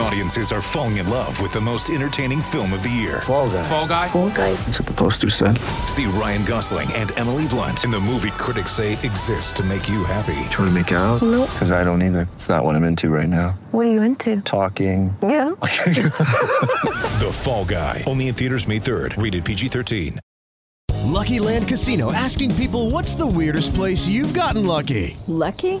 Audiences are falling in love with the most entertaining film of the year. Fall Guy. Fall Guy. Fall Guy. That's what the poster said. See Ryan Gosling and Emily Blunt in the movie critics say exists to make you happy. Trying to make it out? Nope. Because I don't either. It's not what I'm into right now. What are you into? Talking. Yeah. The Fall Guy. Only in theaters May 3rd. Rated PG-13. Lucky Land Casino. Asking people, what's the weirdest place you've gotten lucky? Lucky?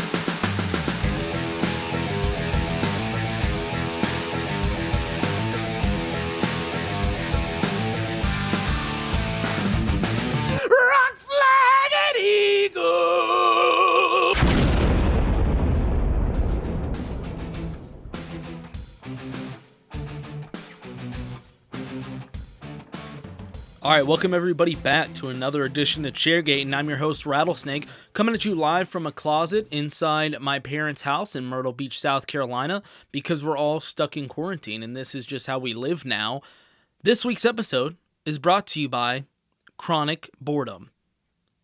All right, welcome everybody back to another edition of Chairgate, and I'm your host, Rattlesnake, coming at you live from a closet inside my parents' house in Myrtle Beach, South Carolina, because we're all stuck in quarantine, and this is just how we live now. This week's episode is brought to you by Chronic Boredom.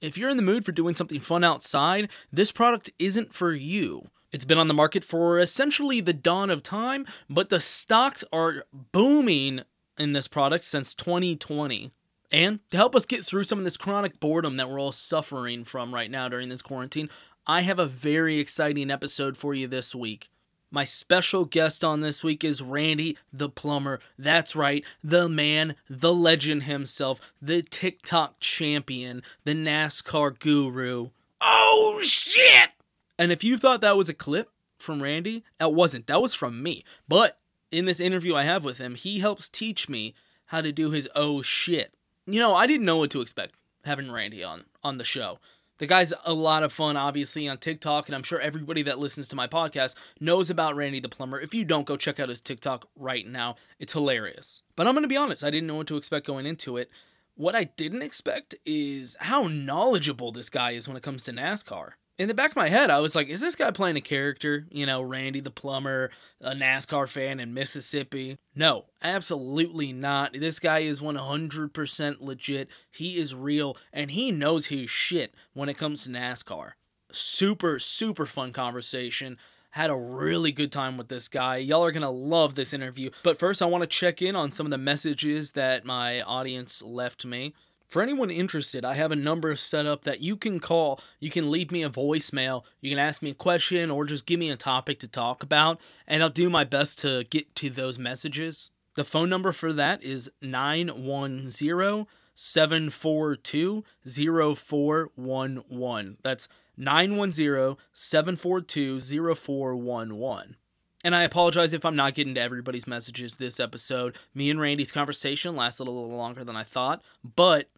If you're in the mood for doing something fun outside, this product isn't for you. It's been on the market for essentially the dawn of time, but the stocks are booming in this product since 2020. And to help us get through some of this chronic boredom that we're all suffering from right now during this quarantine, I have a very exciting episode for you this week. My special guest on this week is Randy the Plumber. That's right, the man, the legend himself, the TikTok champion, the NASCAR guru. Oh, shit! And if you thought that was a clip from Randy, that wasn't. That was from me. But in this interview I have with him, he helps teach me how to do his oh, shit. You know, I didn't know what to expect having Randy on the show. The guy's a lot of fun, obviously, on TikTok, and I'm sure everybody that listens to my podcast knows about Randy the Plumber. If you don't, go check out his TikTok right now. It's hilarious. But I'm going to be honest, I didn't know what to expect going into it. What I didn't expect is how knowledgeable this guy is when it comes to NASCAR. In the back of my head, I was like, is this guy playing a character? You know, Randy the Plumber, a NASCAR fan in Mississippi. No, absolutely not. This guy is 100% legit. He is real, and he knows his shit when it comes to NASCAR. Super, super fun conversation. Had a really good time with this guy. Y'all are going to love this interview. But first, I want to check in on some of the messages that my audience left me. For anyone interested, I have a number set up that you can call, you can leave me a voicemail, you can ask me a question, or just give me a topic to talk about, and I'll do my best to get to those messages. The phone number for that is 910-742-0411. That's 910-742-0411. And I apologize if I'm not getting to everybody's messages this episode. Me and Randy's conversation lasted a little longer than I thought, but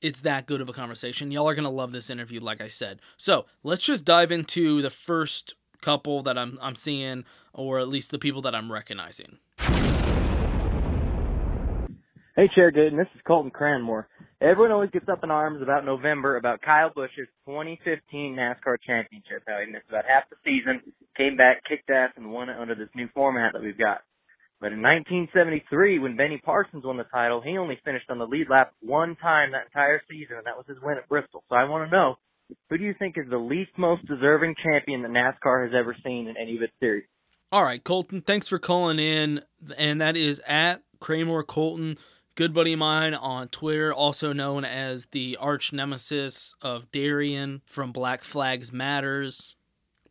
it's that good of a conversation. Y'all are going to love this interview, like I said. So let's just dive into the first couple that I'm seeing, or at least the people that I'm recognizing. Hey, Chairgate, and this is Colton Cranmore. Everyone always gets up in arms about November about Kyle Busch's 2015 NASCAR Championship. How he missed about half the season, came back, kicked ass, and won it under this new format that we've got. But in 1973, when Benny Parsons won the title, he only finished on the lead lap one time that entire season, and that was his win at Bristol. So I want to know, who do you think is the least most deserving champion that NASCAR has ever seen in any of its series? All right, Colton, thanks for calling in, and that is at Cranmore Colton. Good buddy of mine on Twitter, also known as the arch nemesis of Darian from Black Flags Matters.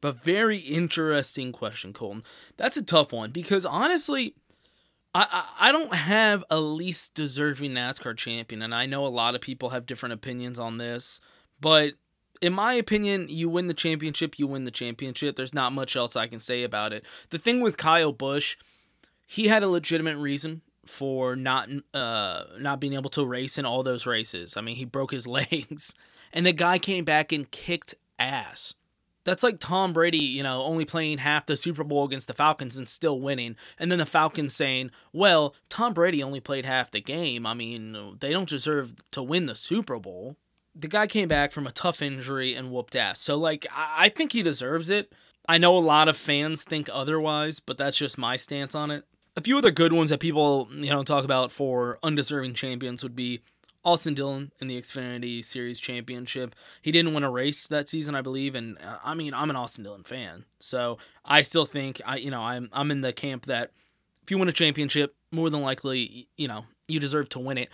But very interesting question, Colton. That's a tough one because honestly, I don't have a least deserving NASCAR champion. And I know a lot of people have different opinions on this. But in my opinion, you win the championship, you win the championship. There's not much else I can say about it. The thing with Kyle Busch, he had a legitimate reason for not being able to race in all those races. I mean, he broke his legs and the guy came back and kicked ass. That's like Tom Brady, you know, only playing half the Super Bowl against the Falcons and still winning. And then the Falcons saying, well, Tom Brady only played half the game. I mean, they don't deserve to win the Super Bowl. The guy came back from a tough injury and whooped ass. So, like, I think he deserves it. I know a lot of fans think otherwise, but that's just my stance on it. A few other good ones that people, you know, talk about for undeserving champions would be Austin Dillon in the Xfinity Series Championship. He didn't win a race that season, I believe, and I mean, I'm an Austin Dillon fan, so I still think I'm in the camp that if you win a championship, more than likely, you know, you deserve to win it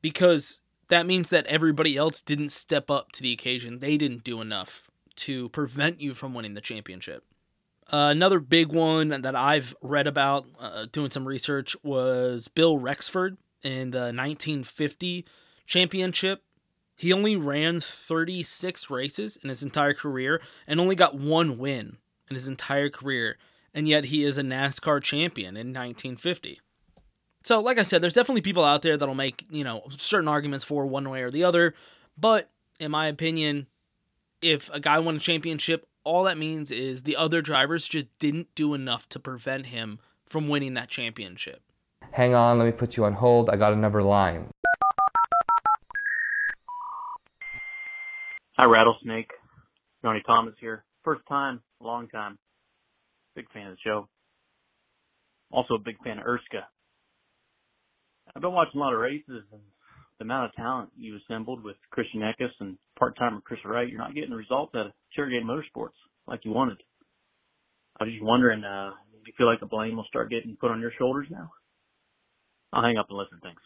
because that means that everybody else didn't step up to the occasion. They didn't do enough to prevent you from winning the championship. Another big one that I've read about doing some research was Bill Rexford in the 1950 championship. He only ran 36 races in his entire career and only got one win in his entire career. And yet he is a NASCAR champion in 1950. So like I said, there's definitely people out there that'll make, you know, certain arguments for one way or the other. But in my opinion, if a guy won a championship, all that means is the other drivers just didn't do enough to prevent him from winning that championship. Hang on, let me put you on hold. I got another line. Hi, Rattlesnake. Johnny Thomas here. First time, long time. Big fan of the show. Also a big fan of Erska. I've been watching a lot of races, and the amount of talent you assembled with Christian Eckes and part-timer Chris Wright, you're not getting the results out of Chairgate Motorsports like you wanted. I was just wondering, do you feel like the blame will start getting put on your shoulders now? I'll hang up and listen, thanks.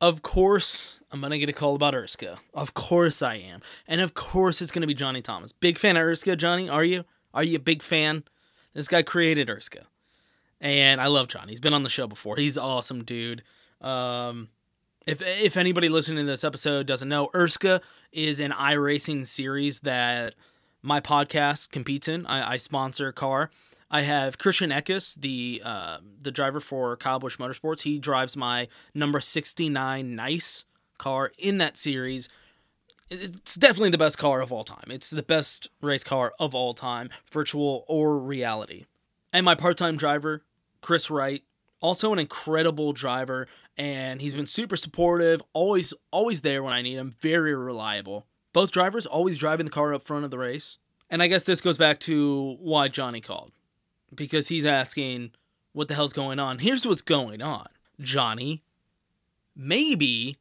Of course, I'm going to get a call about Erska. Of course I am. And of course it's going to be Johnny Thomas. Big fan of Erska, Johnny, are you? Are you a big fan? This guy created Erska. And I love Johnny. He's been on the show before. He's awesome, dude. If anybody listening to this episode doesn't know, Erska is an iRacing series that my podcast competes in. I sponsor a car. I have Christian Eckes, the driver for Kyle Busch Motorsports. He drives my number 69 Nice car in that series. It's definitely the best car of all time. It's the best race car of all time, virtual or reality. And my part-time driver, Chris Wright, also an incredible driver, and he's been super supportive, always there when I need him, very reliable. Both drivers always driving the car up front of the race. And I guess this goes back to why Johnny called, because he's asking, what the hell's going on? Here's what's going on, Johnny. Maybe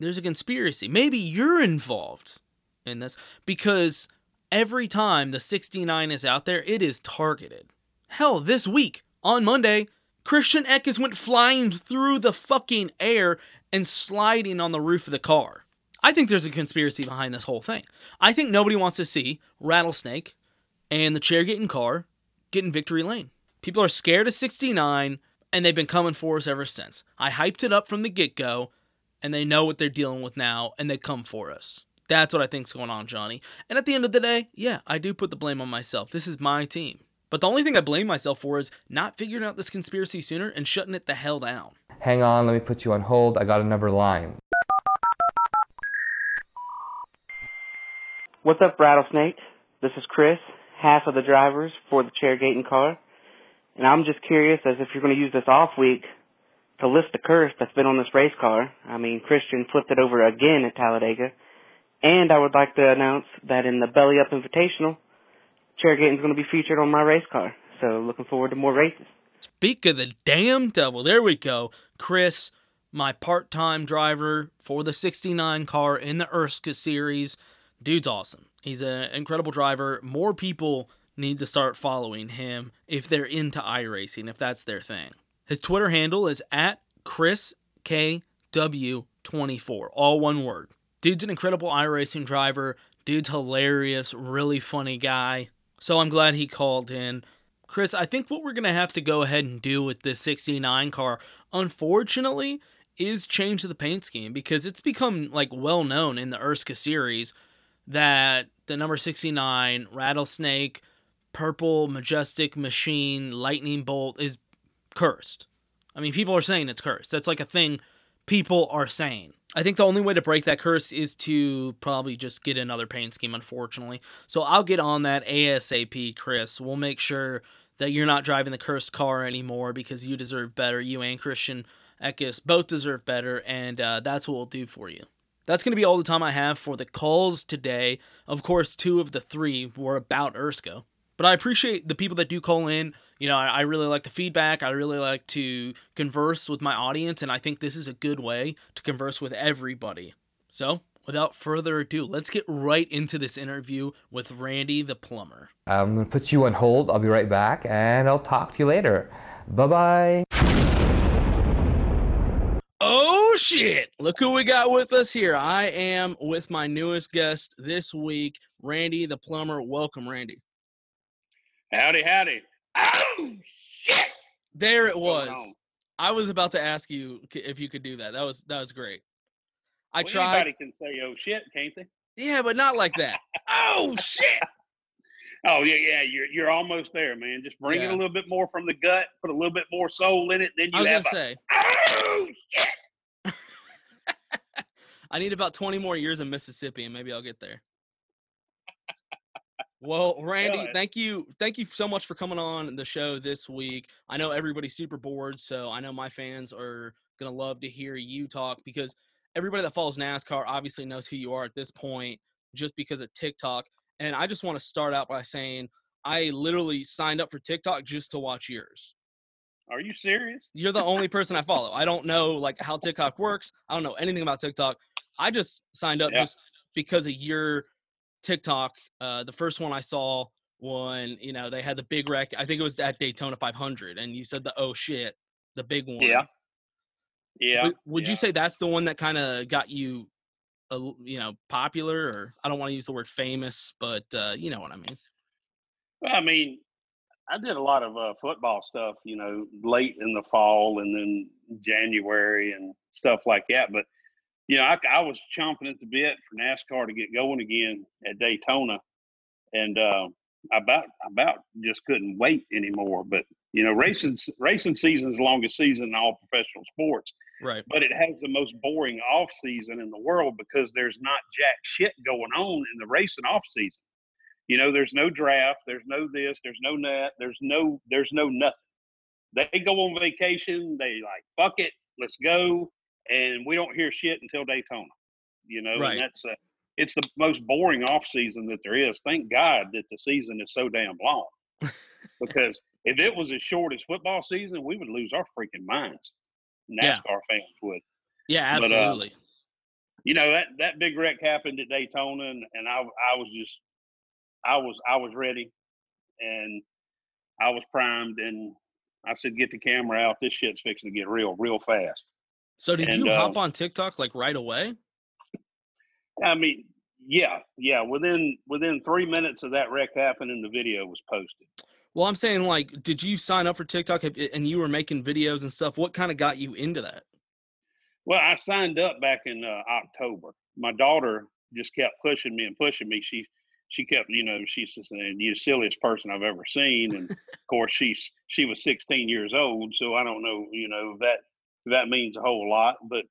there's a conspiracy. Maybe you're involved in this, because every time the 69 is out there, it is targeted. Hell, this week, on Monday, Christian Eckes went flying through the fucking air and sliding on the roof of the car. I think there's a conspiracy behind this whole thing. I think nobody wants to see Rattlesnake and the Chairgate car get in victory lane. People are scared of 69, and they've been coming for us ever since. I hyped it up from the get-go, and they know what they're dealing with now, and they come for us. That's what I think's going on, Johnny. And at the end of the day, yeah, I do put the blame on myself. This is my team. But the only thing I blame myself for is not figuring out this conspiracy sooner and shutting it the hell down. Hang on, let me put you on hold. I got another line. What's up, Rattlesnake? This is Chris, half of the drivers for the Chairgate car. And I'm just curious as if you're going to use this off week to list the curse that's been on this race car. I mean, Christian flipped it over again at Talladega. And I would like to announce that in the Belly Up Invitational, Chairgate is going to be featured on my race car, so looking forward to more races. Speak of the damn devil. There we go. Chris, my part-time driver for the 69 car in the Erska series. Dude's awesome. He's an incredible driver. More people need to start following him if they're into iRacing, if that's their thing. His Twitter handle is at Chris KW24. All one word. Dude's an incredible iRacing driver. Dude's hilarious, really funny guy. So I'm glad he called in. Chris, I think what we're going to have to go ahead and do with this 69 car, unfortunately, is change the paint scheme, because it's become like well known in the Erska series that the number 69 Rattlesnake purple majestic machine lightning bolt is cursed. I mean, people are saying it's cursed. That's like a thing people are saying. I think the only way to break that curse is to probably just get another paint scheme, unfortunately. So I'll get on that ASAP, Chris. We'll make sure that you're not driving the cursed car anymore, because you deserve better. You and Christian Eckes both deserve better, and that's what we'll do for you. That's going to be all the time I have for the calls today. Of course, 2 of the 3 were about Erska. But I appreciate the people that do call in. You know, I really like the feedback. I really like to converse with my audience, and I think this is a good way to converse with everybody. So, without further ado, let's get right into this interview with Randy the Plumber. I'm going to put you on hold. I'll be right back, and I'll talk to you later. Bye-bye. Oh, shit. Look who we got with us here. I am with my newest guest this week, Randy the Plumber. Welcome, Randy. Howdy, howdy. Oh, shit. There it was. I was about to ask you if you could do that. That was great. I tried. Anybody can say, oh, shit, can't they? Yeah, but not like that. Oh, shit. Oh, yeah, you're almost there, man. Just bring it a little bit more from the gut, put a little bit more soul in it, then you have say. Oh, shit. I need about 20 more years in Mississippi, and maybe I'll get there. Well, Randy, thank you so much for coming on the show this week. I know everybody's super bored, so I know my fans are going to love to hear you talk, because everybody that follows NASCAR obviously knows who you are at this point just because of TikTok. And I just want to start out by saying I literally signed up for TikTok just to watch yours. Are you serious? You're the only person I follow. I don't know like how TikTok works. I don't know anything about TikTok. I just signed up just because of your TikTok. The first one I saw when, you know, they had the big wreck. I think it was at Daytona 500, and you said the oh shit, the big one. Yeah. Would you say that's the one that kind of got you, you know, popular? Or I don't want to use the word famous, but you know what I mean. Well, I mean, I did a lot of football stuff, you know, late in the fall and then January and stuff like that, but. Yeah, I was chomping at the bit for NASCAR to get going again at Daytona, and I about just couldn't wait anymore. But you know, racing season is the longest season in all professional sports, right? But it has the most boring off season in the world, because there's not jack shit going on in the racing off season. You know, there's no draft, there's no this, there's no that, there's no nothing. They go on vacation. They like fuck it, let's go. And we don't hear shit until Daytona, you know, right. And that's it's the most boring off season that there is. Thank God that the season is so damn long, because if it was as short as football season, we would lose our freaking minds. NASCAR fans would. Yeah, absolutely. But, you know, that big wreck happened at Daytona, and I was ready, and I was primed, and I said, get the camera out. This shit's fixing to get real, real fast. So did you hop on TikTok like right away? I mean, yeah. Within 3 minutes of that wreck happening, the video was posted. Well, I'm saying, like, did you sign up for TikTok and you were making videos and stuff? What kind of got you into that? Well, I signed up back in October. My daughter just kept pushing me and pushing me. She kept, you know, she's just the silliest person I've ever seen. And of course, she was 16 years old, so I don't know, you know, that means a whole lot, but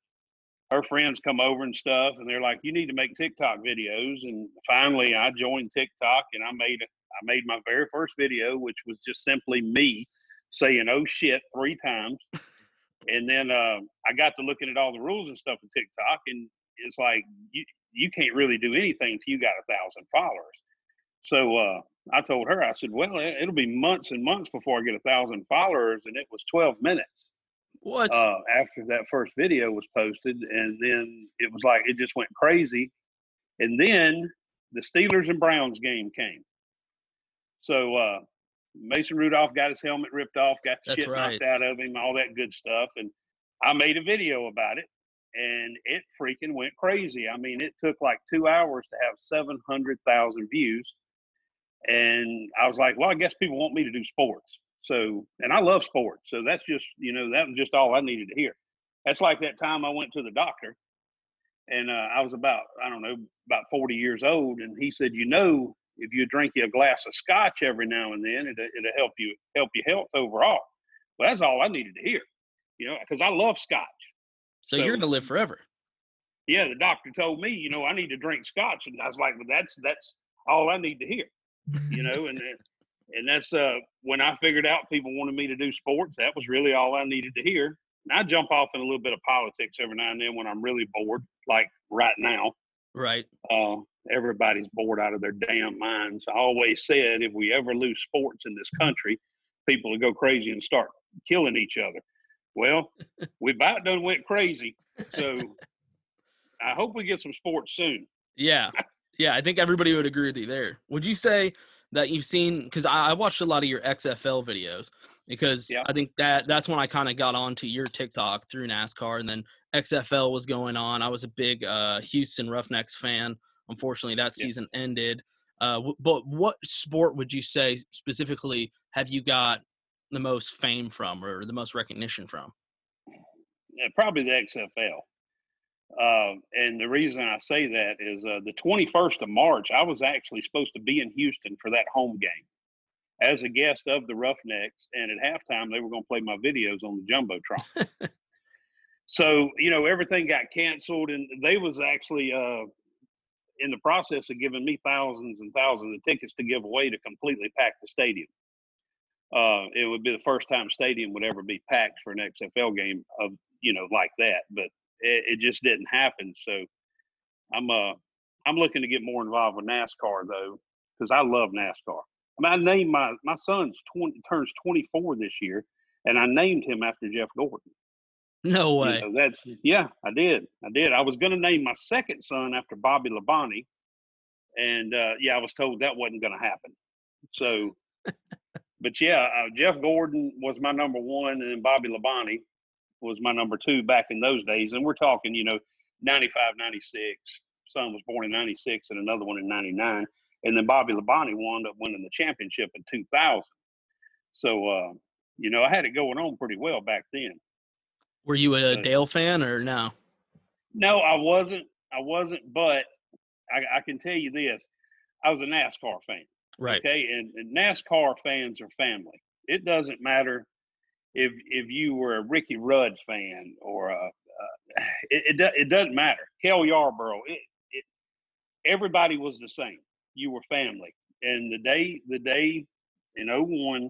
her friends come over and stuff, and they're like, you need to make TikTok videos. And finally I joined TikTok, and I made my very first video, which was just simply me saying, oh shit, 3 times. And then I got to looking at all the rules and stuff on TikTok, and it's like, you can't really do anything till you got 1,000 followers. So I told her, I said, well, it'll be months and months before I get 1,000 followers. And it was 12 minutes. What? After that first video was posted, and then it was like, it just went crazy. And then the Steelers and Browns game came. So Mason Rudolph got his helmet ripped off, got the shit knocked out of him, all that good stuff. And I made a video about it, and it freaking went crazy. I mean, it took like 2 hours to have 700,000 views. And I was like, well, I guess people want me to do sports. So, and I love sports. So that's just, you know, that was just all I needed to hear. That's like that time I went to the doctor, and I was about, I don't know, about 40 years old. And he said, you know, if you drink you a glass of scotch every now and then, it'll help your health overall. Well, that's all I needed to hear, you know, because I love scotch. So you're going to live forever. Yeah. The doctor told me, you know, I need to drink scotch. And I was like, well, that's all I need to hear, you know, and that's when I figured out people wanted me to do sports. That was really all I needed to hear. And I jump off in a little bit of politics every now and then when I'm really bored, like right now. Right. Everybody's bored out of their damn minds. I always said, if we ever lose sports in this country, people will go crazy and start killing each other. Well, we about done went crazy. So I hope we get some sports soon. Yeah. Yeah. I think everybody would agree with you there. Would you say that you've seen, because I watched a lot of your XFL videos, because yeah. I think that's when I kind of got onto your TikTok through NASCAR, and then XFL was going on. I was a big Houston Roughnecks fan. Unfortunately, that season ended. But what sport would you say specifically have you got the most fame from or the most recognition from? Yeah, probably the XFL. And the reason I say that is the 21st of March, I was actually supposed to be in Houston for that home game as a guest of the Roughnecks. And at halftime, they were going to play my videos on the Jumbotron. So, you know, everything got canceled, and they was actually in the process of giving me thousands and thousands of tickets to give away to completely pack the stadium. It would be the first time stadium would ever be packed for an XFL game of, you know, like that, but it just didn't happen. So I'm looking to get more involved with NASCAR though, because I love NASCAR. I mean, I named my son's turns 24 this year, and I named him after Jeff Gordon. No way. You know, I did. I was going to name my second son after Bobby Labonte, and I was told that wasn't going to happen. So, but yeah, Jeff Gordon was my number one, and then Bobby Labonte was my number two back in those days. And we're talking, you know, 95, 96. Son was born in 96 and another one in 99. And then Bobby Labonte wound up winning the championship in 2000. So, you know, I had it going on pretty well back then. Were you a Dale fan or no? No, I wasn't. But I can tell you this. I was a NASCAR fan. Right. Okay. And NASCAR fans are family. It doesn't matter if you were a Ricky Rudd fan or it doesn't matter. Kel Yarborough, everybody was the same. You were family. And the day in 01,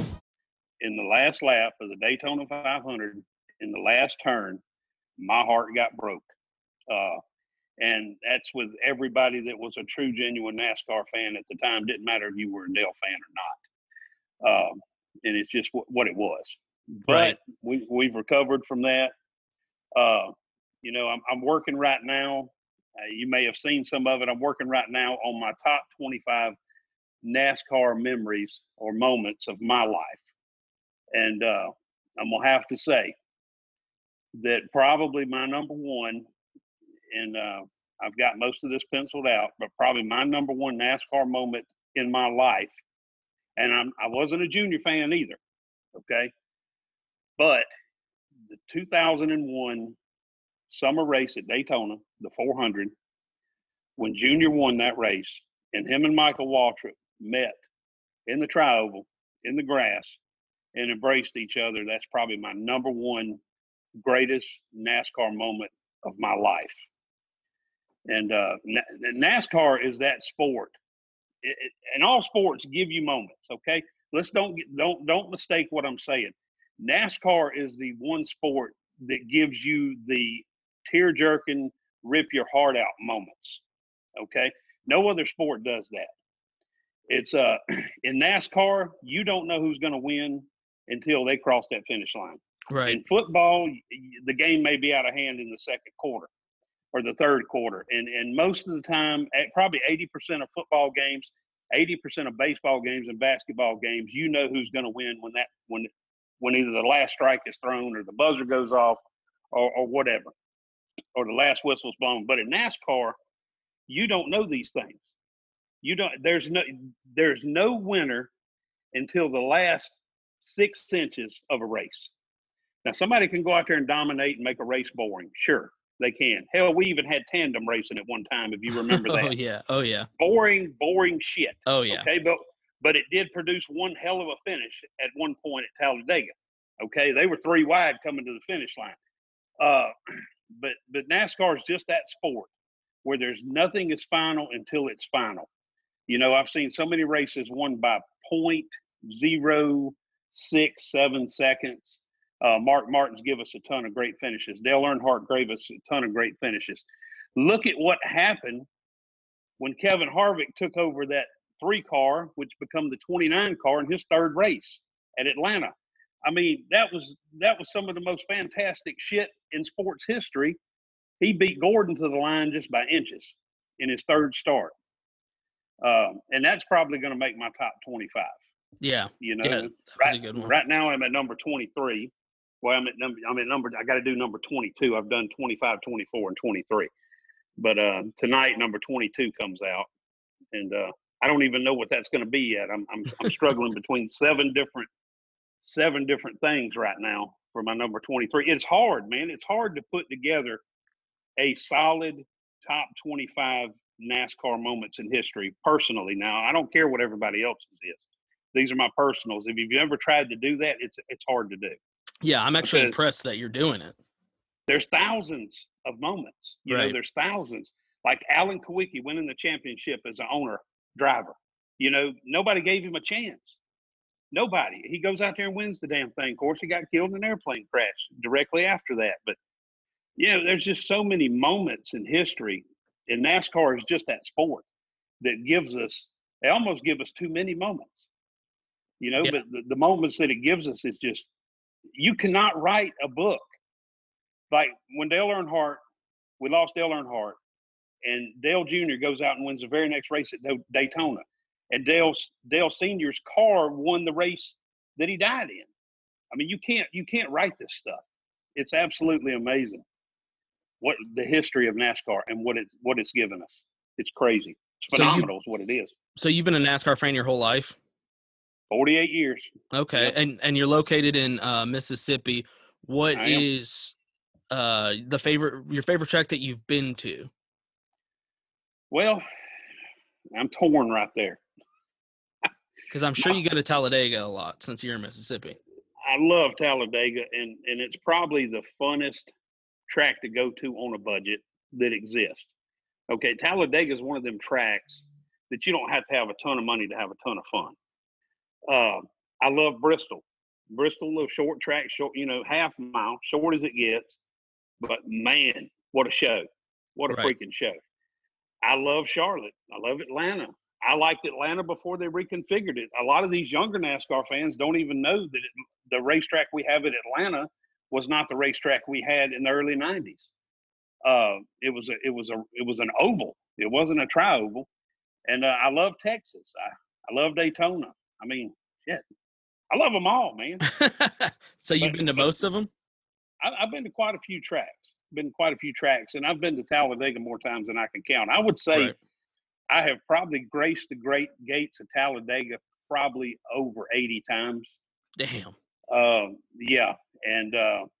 In the last lap of the Daytona 500, in the last turn, my heart got broke. And that's with everybody that was a true, genuine NASCAR fan at the time. Didn't matter if you were a Dale fan or not. And it's just what it was. But right. We've recovered from that. You know, I'm working right now. You may have seen some of it. I'm working right now on my top 25 NASCAR memories or moments of my life. And I'm going to have to say that probably my number one, and I've got most of this penciled out, but probably my number one NASCAR moment in my life, and I wasn't a junior fan either, okay? But the 2001 summer race at Daytona, the 400, when Junior won that race, and him and Michael Waltrip met in the tri-oval, in the grass, and embraced each other. That's probably my number one greatest NASCAR moment of my life. And NASCAR is that sport. It, and all sports give you moments, okay? Let's don't mistake what I'm saying. NASCAR is the one sport that gives you the tear-jerking, rip-your-heart-out moments, okay? No other sport does that. It's in NASCAR, you don't know who's going to win until they cross that finish line. Right. In football, the game may be out of hand in the second quarter or the third quarter. And most of the time, probably 80% of football games, 80% of baseball games and basketball games, you know who's going to win when either the last strike is thrown or the buzzer goes off or whatever, or the last whistle's blown. But in NASCAR, you don't know these things. You don't. There's no winner until the last 6 inches of a race. Now, somebody can go out there and dominate and make a race boring. Sure, they can. Hell, we even had tandem racing at one time, if you remember that. Oh yeah. Boring shit. Oh yeah. Okay, but it did produce one hell of a finish at one point at Talladega. Okay, they were three wide coming to the finish line. But NASCAR is just that sport where there's nothing is final until it's final. You know, I've seen so many races won by 0.067 seconds. Mark Martin's give us a ton of great finishes. Dale Earnhardt gave us a ton of great finishes. Look at what happened when Kevin Harvick took over that 3 car, which became the 29 car in his third race at Atlanta. I mean, that was some of the most fantastic shit in sports history. He beat Gordon to the line just by inches in his third start. And that's probably going to make my top 25. Yeah. You know, yeah, right, a good one. Right now I'm at number 23. Well, I got to do number 22. I've done 25, 24, and 23. But tonight, number 22 comes out. And I don't even know what that's going to be yet. I'm struggling between seven different things right now for my number 23. It's hard, man. It's hard to put together a solid top 25 NASCAR moments in history personally. Now, I don't care what everybody else's is. These are my personals. If you've ever tried to do that, it's hard to do. Yeah, I'm actually impressed that you're doing it. There's thousands of moments. You know, there's thousands. Like Alan Kawicki winning the championship as an owner-driver. You know, nobody gave him a chance. Nobody. He goes out there and wins the damn thing. Of course, he got killed in an airplane crash directly after that. But, you know, there's just so many moments in history. And NASCAR is just that sport that gives us – they almost give us too many moments. You know, yeah. But the moments that it gives us is just, you cannot write a book. Like when we lost Dale Earnhardt, and Dale Jr. goes out and wins the very next race at Daytona. And Dale Sr.'s car won the race that he died in. I mean, you can't write this stuff. It's absolutely amazing what the history of NASCAR and what it's given us. It's crazy. It's phenomenal is what it is. So you've been a NASCAR fan your whole life? 48 years. Okay. Yep. And you're located in Mississippi. What is your favorite track that you've been to? Well, I'm torn right there. Because I'm sure you go to Talladega a lot since you're in Mississippi. I love Talladega, and it's probably the funnest track to go to on a budget that exists. Okay, Talladega is one of them tracks that you don't have to have a ton of money to have a ton of fun. I love Bristol. Bristol, little short track, half mile, short as it gets. But man, what a show! What a freaking show! I love Charlotte. I love Atlanta. I liked Atlanta before they reconfigured it. A lot of these younger NASCAR fans don't even know that the racetrack we have at Atlanta was not the racetrack we had in the early '90s. It was an oval. It wasn't a tri-oval. And I love Texas. I love Daytona. I mean, shit, I love them all, man. So you've been to most of them? I've been to quite a few tracks. And I've been to Talladega more times than I can count. I would say I have probably graced the great gates of Talladega probably over 80 times. Damn.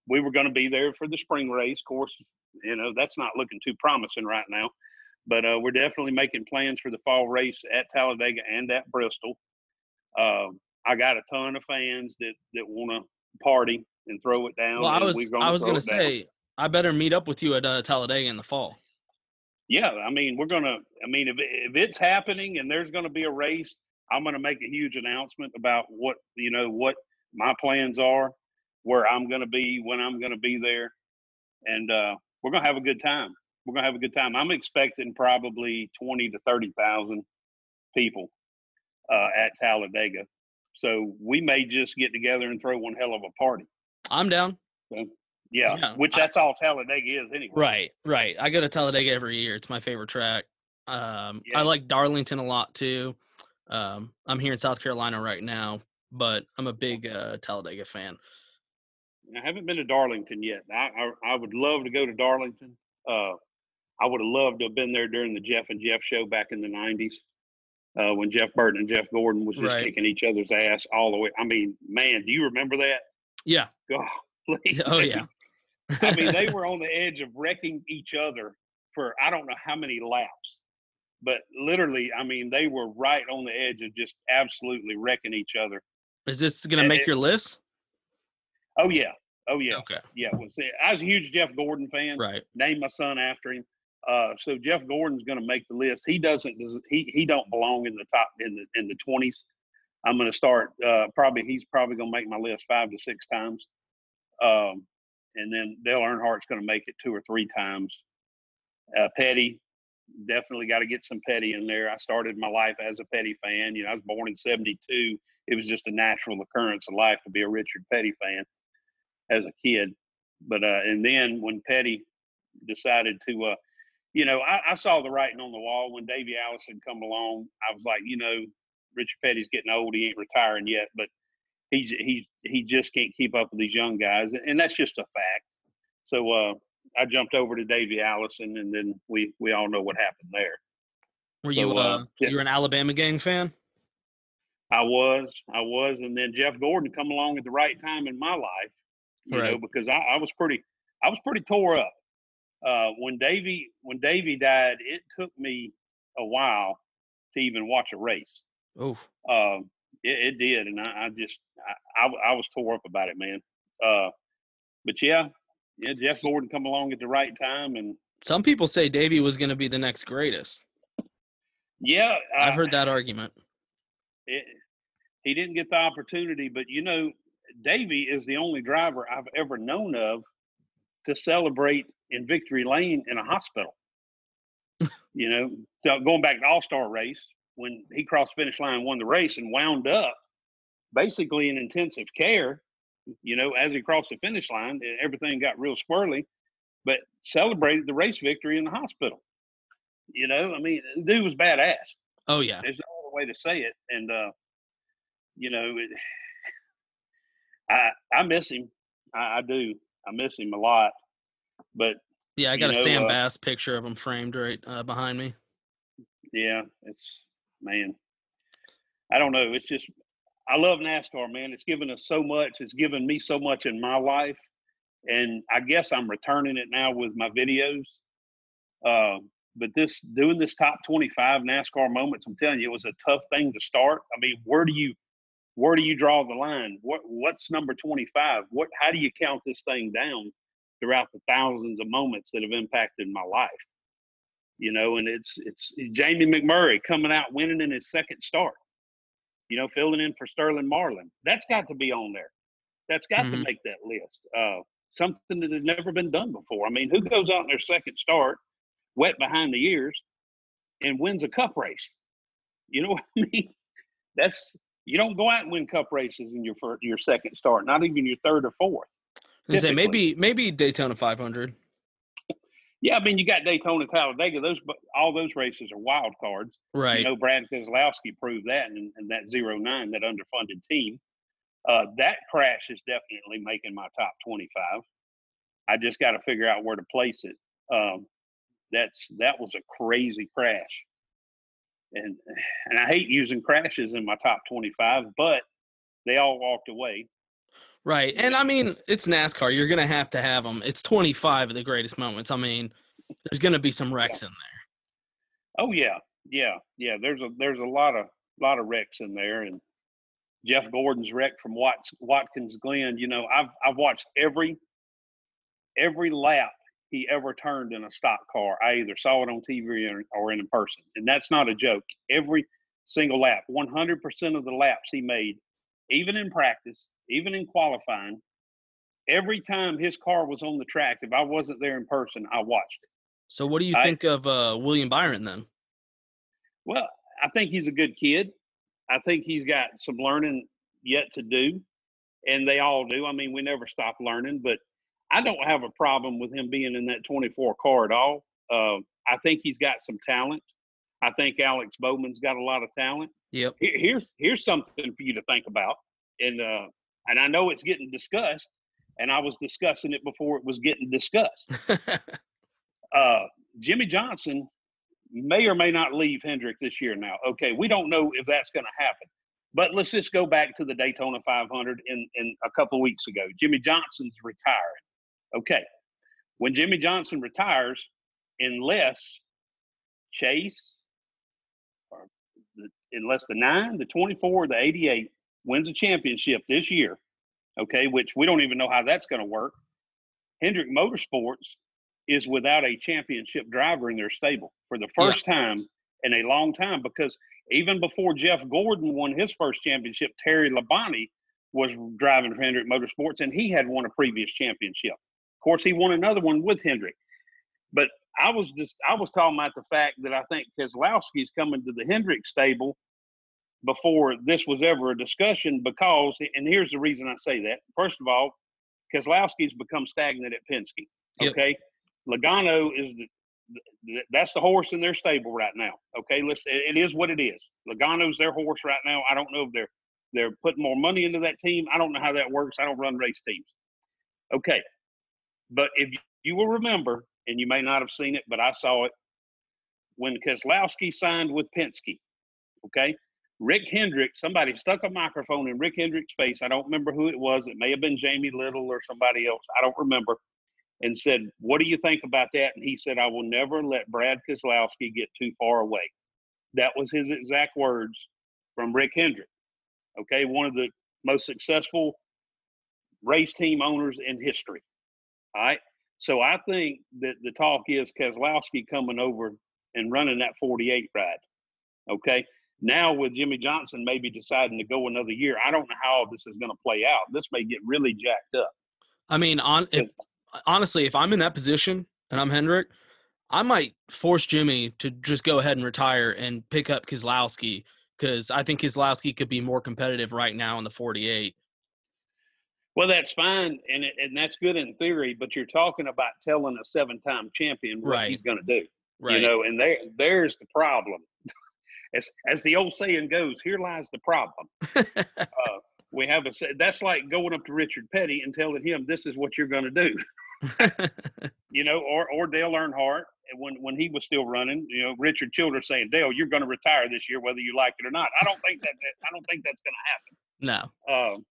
We were going to be there for the spring race. Of course, you know, that's not looking too promising right now, but we're definitely making plans for the fall race at Talladega and at Bristol. I got a ton of fans that want to party and throw it down. Well, I was going to say, I better meet up with you at Talladega in the fall. Yeah, if it's happening and there's going to be a race, I'm going to make a huge announcement about what my plans are, where I'm going to be, when I'm going to be there. And we're going to have a good time. I'm expecting probably 20,000 to 30,000 people at Talladega. So we may just get together and throw one hell of a party. I'm down. So, yeah, which that's all Talladega is anyway. Right. I go to Talladega every year. It's my favorite track. I like Darlington a lot too. I'm here in South Carolina right now, but I'm a big Talladega fan. I haven't been to Darlington yet. I would love to go to Darlington. I would have loved to have been there during the Jeff and Jeff show back in the 90s when Jeff Burton and Jeff Gordon was just kicking each other's ass all the way. I mean, man, do you remember that? Yeah. God. Oh, yeah. I mean, they were on the edge of wrecking each other for I don't know how many laps. But literally, I mean, they were right on the edge of just absolutely wrecking each other. Is this going to make your list? Oh, yeah. Okay. Yeah. I was a huge Jeff Gordon fan. Right. Named my son after him. So Jeff Gordon's going to make the list. He doesn't. He don't belong in the top in the 20s. I'm going to start. He's probably going to make my list 5 to 6 times. And then Dale Earnhardt's going to make it 2 or 3 times. Petty, definitely got to get some Petty in there. I started my life as a Petty fan. You know, I was born in 1972. It was just a natural occurrence of life to be a Richard Petty fan as a kid. But, and then when Petty decided to, I saw the writing on the wall when Davey Allison come along. I was like, Richard Petty's getting old. He ain't retiring yet, but he just can't keep up with these young guys, and that's just a fact. So I jumped over to Davey Allison, and then we all know what happened there. Were you you were an Alabama gang fan? I was, and then Jeff Gordon come along at the right time in my life, because I was pretty tore up when Davey died. It took me a while to even watch a race. Oof. It did, and I was tore up about it, man. But Jeff Gordon come along at the right time, and some people say Davey was going to be the next greatest. Yeah, I've heard that argument. He didn't get the opportunity, but Davey is the only driver I've ever known of to celebrate in victory lane in a hospital. So going back to All-Star race. When he crossed finish line, won the race, and wound up basically in intensive care, as he crossed the finish line, everything got real squirrely, but celebrated the race victory in the hospital. Dude was badass. Oh, yeah. There's no other way to say it. And, I miss him. I do. I miss him a lot. But yeah, I got a Sam Bass picture of him framed right behind me. Yeah, it's... Man, I don't know. It's just, I love NASCAR, man. It's given us so much. It's given me so much in my life. And I guess I'm returning it now with my videos. But doing this top 25 NASCAR moments, I'm telling you, it was a tough thing to start. I mean, where do you draw the line? What's number 25? How do you count this thing down throughout the thousands of moments that have impacted my life? And it's Jamie McMurray coming out winning in his second start, filling in for Sterling Marlin. That's got to be on there. That's got to make that list. Something that had never been done before. I mean, who goes out in their second start, wet behind the ears, and wins a cup race? You know what I mean? You don't go out and win cup races in your second start, not even your third or fourth. I was gonna say, maybe Daytona 500. Yeah, I mean, you got Daytona, Talladega. All those races are wild cards. Right. Brad Keselowski proved that in that 09, that underfunded team. That crash is definitely making my top 25. I just got to figure out where to place it. That was a crazy crash. And I hate using crashes in my top 25, but they all walked away. Right. And, I mean, it's NASCAR. You're going to have them. It's 25 of the greatest moments. I mean, there's going to be some wrecks in there. Oh, yeah. Yeah. Yeah. There's a lot of wrecks in there. And Jeff Gordon's wreck from Watkins Glen, you know, I've watched every lap he ever turned in a stock car. I either saw it on TV or in person. And that's not a joke. Every single lap, 100% of the laps he made, even in practice, even in qualifying, every time his car was on the track, if I wasn't there in person, I watched it. So what do you think of William Byron then? Well, I think he's a good kid. I think he's got some learning yet to do, and they all do. I mean, we never stop learning, but I don't have a problem with him being in that 24 car at all. I think he's got some talent. I think Alex Bowman's got a lot of talent. Yep. Here's something for you to think about. And I know it's getting discussed, and I was discussing it before it was getting discussed. Jimmie Johnson may or may not leave Hendrick this year now. Okay, we don't know if that's going to happen. But let's just go back to the Daytona 500 in a couple of weeks ago. Jimmie Johnson's retiring. Okay, when Jimmie Johnson retires, unless Chase, or unless the 9, the 24, the 88 wins a championship this year, okay, which we don't even know how that's going to work, Hendrick Motorsports is without a championship driver in their stable for the first time in a long time, because even before Jeff Gordon won his first championship, Terry Labonte was driving for Hendrick Motorsports, and he had won a previous championship. Of course, he won another one with Hendrick. But I was talking about the fact that I think Keselowski's coming to the Hendrick stable before this was ever a discussion, because, and here's the reason I say that. First of all, Keselowski's become stagnant at Penske. Okay. Yep. Logano is that's the horse in their stable right now. Okay. It is what it is. Logano's their horse right now. I don't know if they're putting more money into that team. I don't know how that works. I don't run race teams. Okay. But if you will remember, and you may not have seen it, but I saw it, when Keselowski signed with Penske, okay, Rick Hendrick, somebody stuck a microphone in Rick Hendrick's face. I don't remember who it was. It may have been Jamie Little or somebody else. I don't remember. And said, what do you think about that? And he said, I will never let Brad Keselowski get too far away. That was his exact words from Rick Hendrick. Okay, one of the most successful race team owners in history. All right, so I think that the talk is Keselowski coming over and running that 48 ride. Okay, now with Jimmie Johnson maybe deciding to go another year, I don't know how this is going to play out. This may get really jacked up. I mean, honestly, if I'm in that position and I'm Hendrick, I might force Jimmie to just go ahead and retire and pick up Keselowski, because I think Keselowski could be more competitive right now in the 48. Well, that's fine, and that's good in theory, but you're talking about telling a seven-time champion what he's going to do. Right. You know, and there's the problem. As the old saying goes, here lies the problem. That's like going up to Richard Petty and telling him this is what you're going to do. You know, or Dale Earnhardt when he was still running. You know, Richard Childress saying, Dale, you're going to retire this year, whether you like it or not. I don't think that's going to happen. No.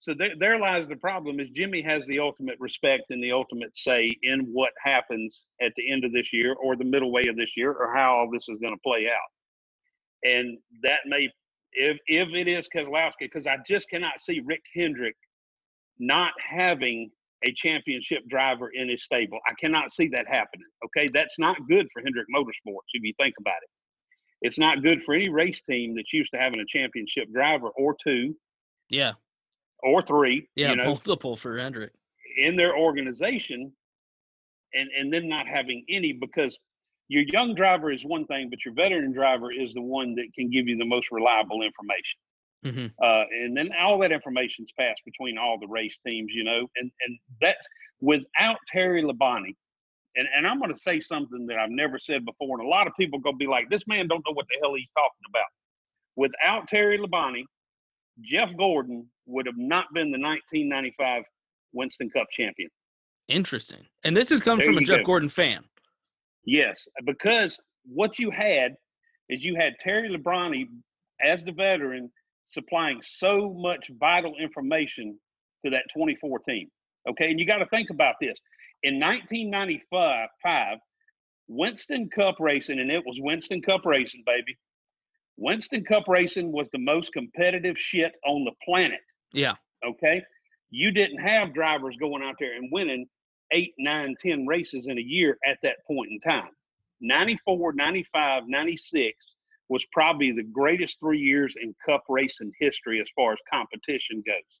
So there lies the problem, is Jimmie has the ultimate respect and the ultimate say in what happens at the end of this year or the middle way of this year, or how all this is going to play out. And that may, if it is Keselowski, because I just cannot see Rick Hendrick not having a championship driver in his stable. I cannot see that happening. Okay, that's not good for Hendrick Motorsports if you think about it. It's not good for any race team that's used to having a championship driver or two. Yeah. Or three, you know, multiple for Hendrick in their organization, and then not having any, because your young driver is one thing, but your veteran driver is the one that can give you the most reliable information. Mm-hmm. And then all that information's passed between all the race teams, you know, and that's without Terry Labonte. And I'm going to say something that I've never said before, and a lot of people going to be like, this man don't know what the hell he's talking about. Without Terry Labonte, Jeff Gordon would have not been the 1995 Winston Cup champion. Interesting. And this comes from a Jeff Gordon fan. Yes, because what you had is you had Terry Labonte as the veteran supplying so much vital information to that 24 team. Okay, and you got to think about this. In 1995, Winston Cup racing, and it was Winston Cup racing, baby. Winston Cup racing was the most competitive shit on the planet. Yeah. Okay? You didn't have drivers going out there and winning 8, 9, 10 races in a year at that point in time. 94, 95, 96 was probably the greatest 3 years in Cup racing history as far as competition goes.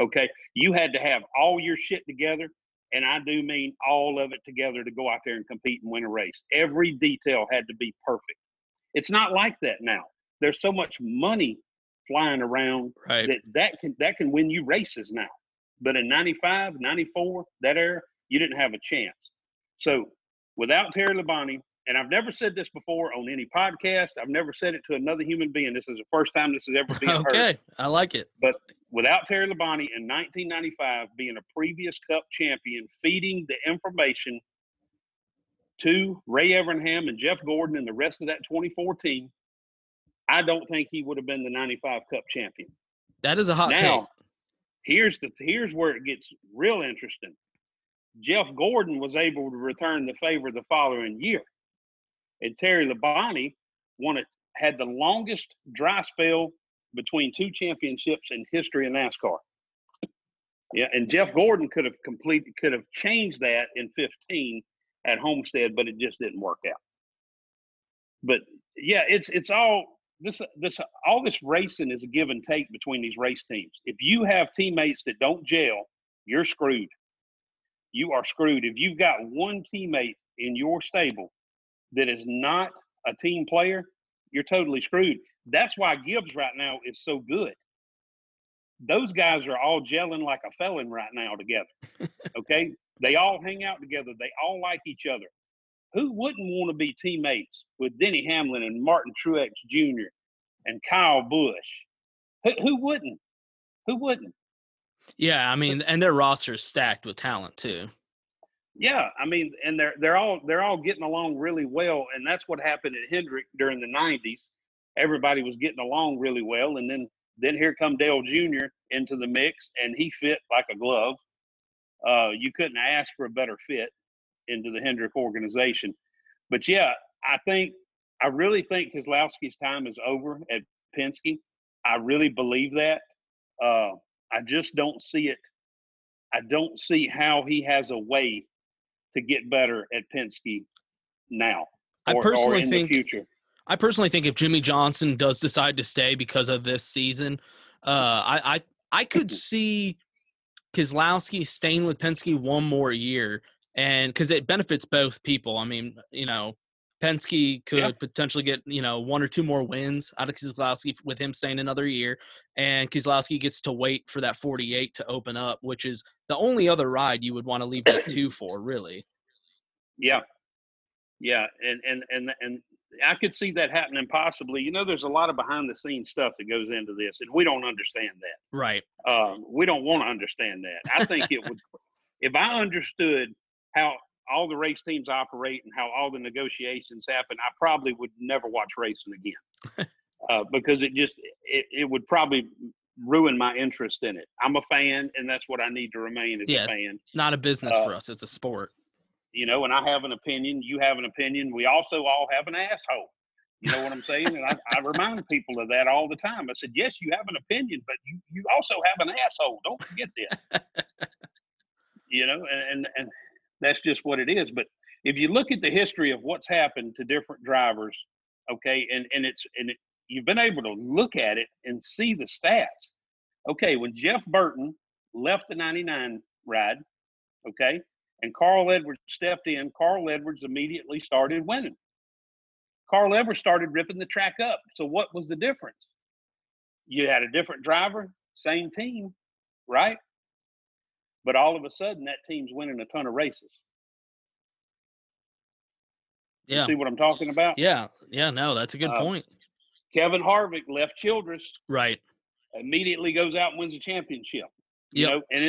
Okay, you had to have all your shit together, and I do mean all of it together, to go out there and compete and win a race. Every detail had to be perfect. It's not like that now. There's so much money flying around that can win you races now. But in 95, 94, that era, you didn't have a chance. So without Terry Labonte, and I've never said this before on any podcast, I've never said it to another human being. This is the first time this has ever been heard. Okay, I like it. But without Terry Labonte in 1995 being a previous Cup champion, feeding the information to Ray Everingham and Jeff Gordon and the rest of that 24 team, I don't think he would have been the 95 Cup champion. That is a hot take. Now, here's where it gets real interesting. Jeff Gordon was able to return the favor the following year. And Terry Labonte had the longest dry spell between two championships in history of NASCAR. Yeah, and Jeff Gordon could have changed that in 15 at Homestead, but it just didn't work out. But yeah, it's all this all this racing is a give and take between these race teams. If you have teammates that don't gel, you're screwed. You are screwed. If you've got one teammate in your stable that is not a team player, you're totally screwed. That's why Gibbs right now is so good. Those guys are all gelling like a felon right now together, okay? They all hang out together. They all like each other. Who wouldn't want to be teammates with Denny Hamlin and Martin Truex Jr. and Kyle Busch? Who wouldn't? Who wouldn't? Yeah, I mean, and their roster is stacked with talent too. Yeah, I mean, and they're all getting along really well, and that's what happened at Hendrick during the 90s. Everybody was getting along really well, and then here come Dale Jr. into the mix, and he fit like a glove. You couldn't ask for a better fit into the Hendrick organization. But yeah, I really think Keselowski's time is over at Penske. I really believe that. I just don't see it. I don't see how he has a way to get better at Penske now or in the future. I personally think if Jimmie Johnson does decide to stay because of this season, I could see Keselowski staying with Penske one more year, and because it benefits both people. I mean, you know, Penske could potentially get, you know, 1 or 2 more wins out of Keselowski with him staying another year, and Keselowski gets to wait for that 48 to open up, which is the only other ride you would want to leave that 2 for, really. Yeah. Yeah, and I could see that happening possibly. You know, there's a lot of behind-the-scenes stuff that goes into this, and we don't understand that. Right. We don't want to understand that. I think it would – if I understood how – all the race teams operate and how all the negotiations happen, I probably would never watch racing again because it would probably ruin my interest in it. I'm a fan, and that's what I need to remain as a fan. It's not a business for us. It's a sport. You know, and I have an opinion. You have an opinion. We also all have an asshole. You know what I'm saying? And I remind people of that all the time. I said, yes, you have an opinion, but you also have an asshole. Don't forget that. You know, and that's just what it is. But if you look at the history of what's happened to different drivers, okay, and you've been able to look at it and see the stats. Okay, when Jeff Burton left the 99 ride, okay, and Carl Edwards stepped in, Carl Edwards immediately started winning. Carl Edwards started ripping the track up. So what was the difference? You had a different driver, same team, right? But all of a sudden, that team's winning a ton of races. Yeah. You see what I'm talking about? Yeah. Yeah, no, that's a good point. Kevin Harvick left Childress. Right. Immediately goes out and wins a championship. You know, and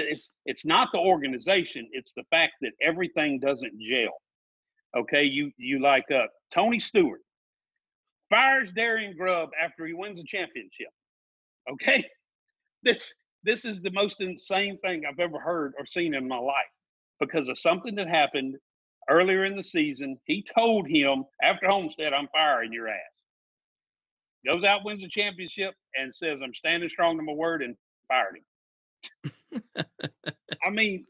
it's not the organization. It's the fact that everything doesn't gel. Okay, you like Tony Stewart fires Darren Grubb after he wins a championship. Okay, this is the most insane thing I've ever heard or seen in my life because of something that happened earlier in the season. He told him after Homestead, "I'm firing your ass." Goes out, wins the championship, and says, "I'm standing strong to my word," and fired him. I mean,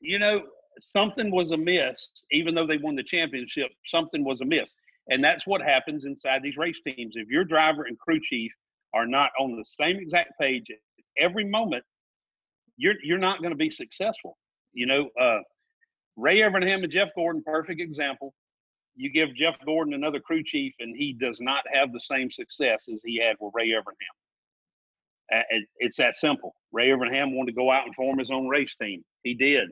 you know, something was amiss. Even though they won the championship, something was amiss. And that's what happens inside these race teams. If your driver and crew chief are not on the same exact page at every moment, you're not going to be successful. You know, Ray Everingham and Jeff Gordon, perfect example. You give Jeff Gordon another crew chief and he does not have the same success as he had with Ray Everingham. It's that simple. Ray Everingham wanted to go out and form his own race team. He did.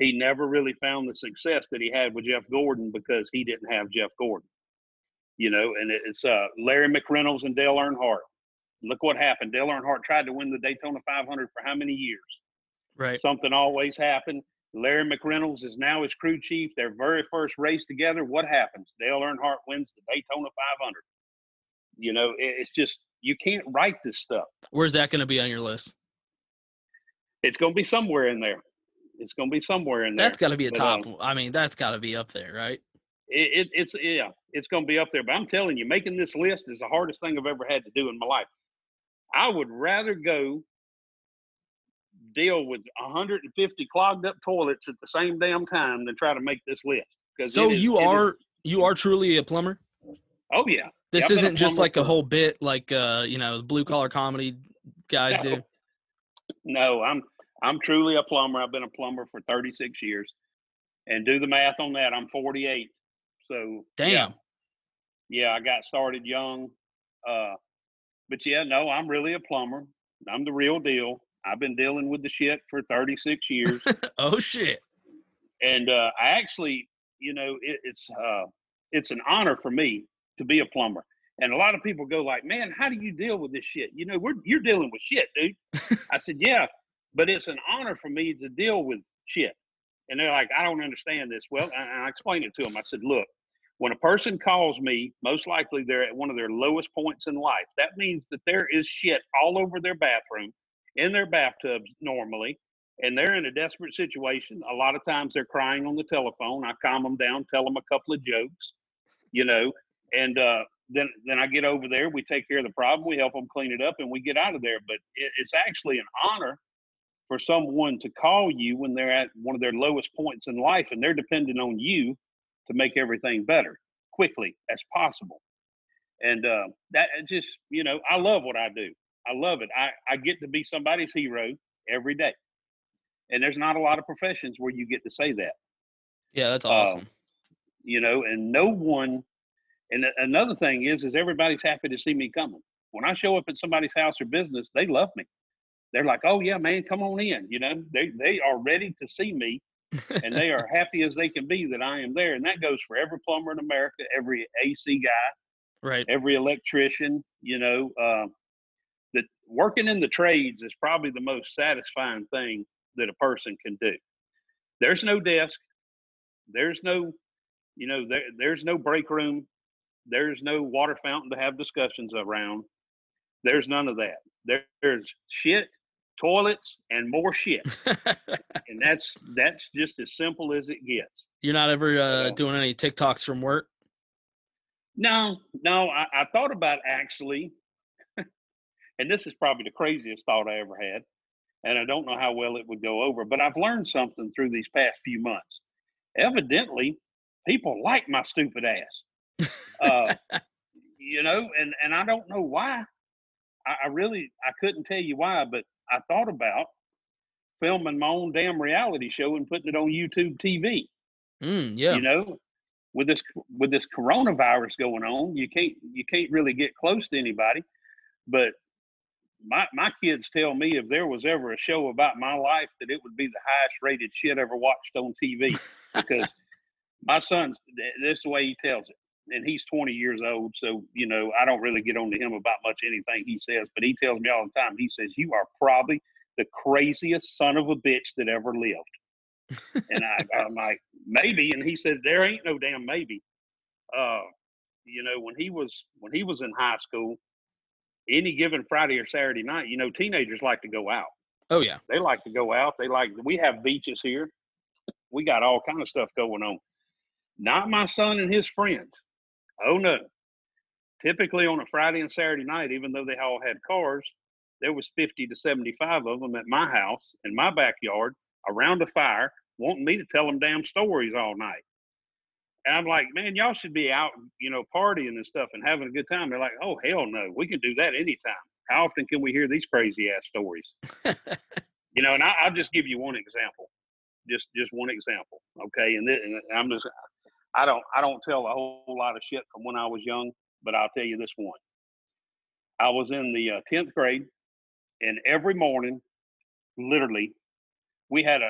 He never really found the success that he had with Jeff Gordon because he didn't have Jeff Gordon. You know, and it's Larry McReynolds and Dale Earnhardt. Look what happened. Dale Earnhardt tried to win the Daytona 500 for how many years? Right. Something always happened. Larry McReynolds is now his crew chief. Their very first race together. What happens? Dale Earnhardt wins the Daytona 500. You know, it's just – you can't write this stuff. Where's that going to be on your list? It's going to be somewhere in there. It's going to be somewhere in there. That's got to be a top. I mean, that's got to be up there, right? It's going to be up there. But I'm telling you, making this list is the hardest thing I've ever had to do in my life. I would rather go deal with 150 clogged up toilets at the same damn time than try to make this list. So you are truly a plumber? Oh, yeah. This isn't just like a whole bit like, you know, blue-collar comedy guys do? No, I'm truly a plumber. I've been a plumber for 36 years. And do the math on that. I'm 48. So, damn. Yeah, I got started young. But, yeah, no, I'm really a plumber. I'm the real deal. I've been dealing with the shit for 36 years. Oh, shit. And I actually, you know, it's an honor for me to be a plumber. And a lot of people go like, man, how do you deal with this shit? You know, you're dealing with shit, dude. I said, yeah, but it's an honor for me to deal with shit. And they're like, I don't understand this. Well, I explained it to them. I said, look, when a person calls me, most likely they're at one of their lowest points in life. That means that there is shit all over their bathroom, in their bathtubs normally, and they're in a desperate situation. A lot of times they're crying on the telephone. I calm them down, tell them a couple of jokes, you know, and then I get over there, we take care of the problem, we help them clean it up, and we get out of there. But it's actually an honor for someone to call you when they're at one of their lowest points in life, and they're dependent on you to make everything better quickly as possible. And that just, you know, I love what I do. I love it. I get to be somebody's hero every day. And there's not a lot of professions where you get to say that. Yeah, that's awesome. You know, and no one... And another thing is everybody's happy to see me coming. When I show up at somebody's house or business, they love me. They're like, oh, yeah, man, come on in. You know, they are ready to see me, and they are happy as they can be that I am there. And that goes for every plumber in America, every AC guy, right? Every electrician. You know, that working in the trades is probably the most satisfying thing that a person can do. There's no desk. There's no, you know, there's no break room. There's no water fountain to have discussions around. There's none of that. There's shit, toilets, and more shit. And that's just as simple as it gets. You're not ever doing any TikToks from work? No. I thought about actually, and this is probably the craziest thought I ever had, and I don't know how well it would go over, but I've learned something through these past few months. Evidently, people like my stupid ass. You know, and I don't know why. I really couldn't tell you why, but I thought about filming my own damn reality show and putting it on YouTube TV. Yeah. You know, with this coronavirus going on, you can't really get close to anybody. But my kids tell me if there was ever a show about my life that it would be the highest rated shit ever watched on TV, because my son's, that's the way he tells it. And he's 20 years old. So, you know, I don't really get on to him about much anything he says, but he tells me all the time, he says, you are probably the craziest son of a bitch that ever lived. And I'm like, maybe. And he said, there ain't no damn maybe. You know, when he was in high school, any given Friday or Saturday night, you know, teenagers like to go out. Oh yeah. They like to go out. We have beaches here. We got all kind of stuff going on. Not my son and his friends. Oh no. Typically on a Friday and Saturday night, even though they all had cars, there was 50 to 75 of them at my house, in my backyard, around a fire, wanting me to tell them damn stories all night. And I'm like, man, y'all should be out, you know, partying and stuff and having a good time. They're like, oh, hell no. We can do that anytime. How often can we hear these crazy ass stories? You know, and I'll just give you one example. Just one example. Okay. And I don't tell a whole lot of shit from when I was young, but I'll tell you this one. I was in the 10th grade, and every morning, literally, we had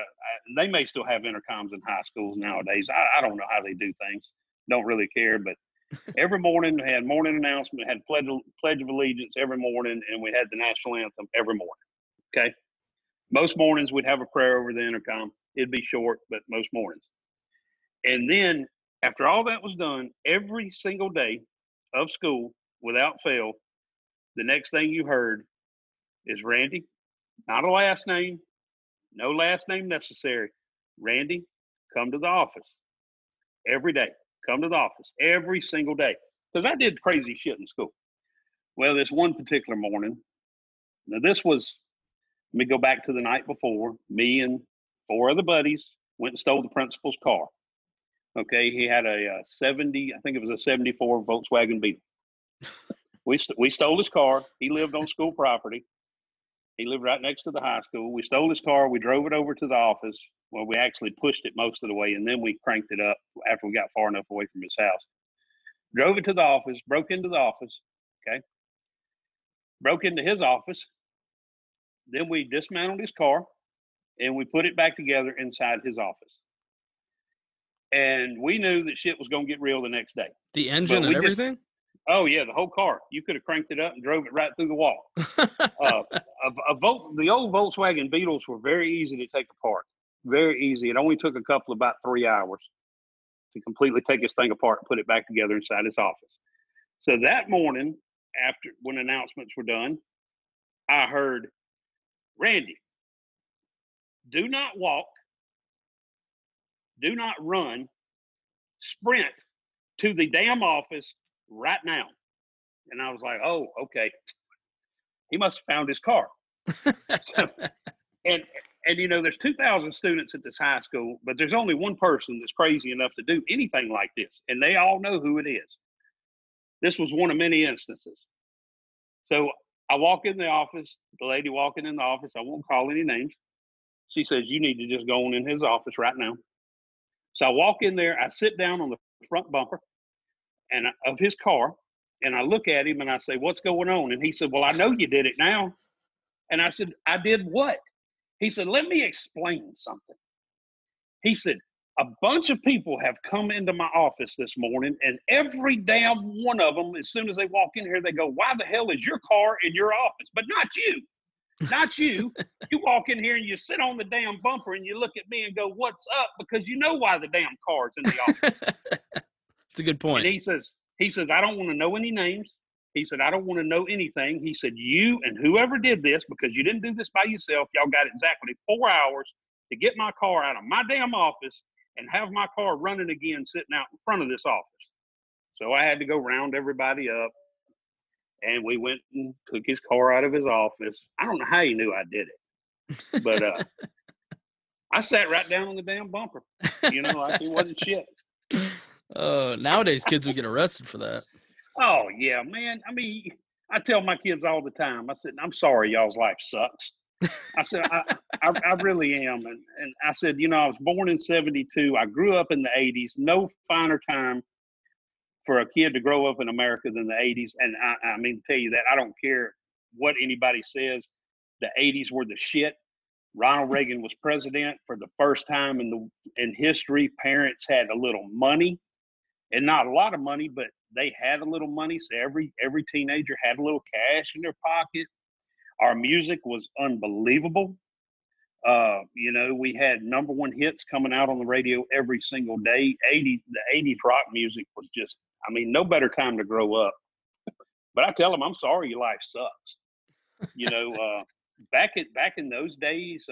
they may still have intercoms in high schools nowadays. I don't know how they do things. Don't really care. But every morning we had morning announcement, had Pledge of Allegiance every morning, and we had the national anthem every morning. Okay. Most mornings we'd have a prayer over the intercom. It'd be short, but most mornings. And then after all that was done, every single day of school without fail, the next thing you heard is Randy, not a last name, no last name necessary. Randy, come to the office every day. Come to the office every single day, because I did crazy shit in school. Well, this one particular morning, now this was, let me go back to the night before. Me and four other buddies went and stole the principal's car. Okay, he had a 74 Volkswagen Beetle. We stole his car. He lived on school property. He lived right next to the high school. We stole his car. We drove it over to the office. Well, we actually pushed it most of the way, and then we cranked it up after we got far enough away from his house. Drove it to the office, broke into the office, okay? Broke into his office. Then we dismantled his car, and we put it back together inside his office. And we knew that shit was going to get real the next day. The engine and everything? Oh, yeah, the whole car. You could have cranked it up and drove it right through the wall. The old Volkswagen Beetles were very easy to take apart. Very easy. It only took about 3 hours to completely take this thing apart and put it back together inside his office. So that morning, after when announcements were done, I heard, Randy, do not walk, do not run, sprint to the damn office right now. And I was like, oh, okay. He must have found his car. And you know, there's 2,000 students at this high school, but there's only one person that's crazy enough to do anything like this. And they all know who it is. This was one of many instances. So I walk in the office, the lady walking in the office, I won't call any names. She says, you need to just go on in his office right now. So I walk in there, I sit down on the front bumper and of his car, and I look at him and I say, what's going on? And he said, well, I know you did it now. And I said, I did what? He said, let me explain something. He said, a bunch of people have come into my office this morning, and every damn one of them, as soon as they walk in here, they go, why the hell is your car in your office? But not you. Not you. You walk in here and you sit on the damn bumper and you look at me and go, what's up? Because you know why the damn car's in the office. It's a good point. And he says, I don't want to know any names. He said, I don't want to know anything. He said, you and whoever did this, because you didn't do this by yourself, y'all got exactly 4 hours to get my car out of my damn office and have my car running again sitting out in front of this office. So I had to go round everybody up, and we went and took his car out of his office. I don't know how he knew I did it, but I sat right down on the damn bumper. You know, like it wasn't shit. Nowadays kids would get arrested for that. Oh yeah, man. I mean, I tell my kids all the time, I said, I'm sorry y'all's life sucks. I said, I really am. And I said, you know, I was born in 72. I grew up in the 80s. No finer time for a kid to grow up in America than the 80s. And I mean, to tell you that, I don't care what anybody says, the 80s were the shit. Ronald Reagan was president. For the first time in history, parents had a little money, and not a lot of money, but they had a little money. So every teenager had a little cash in their pocket. Our music was unbelievable. We had number one hits coming out on the radio every single day. The 80s rock music was just, no better time to grow up. But I tell them, I'm sorry, your life sucks. Back in those days,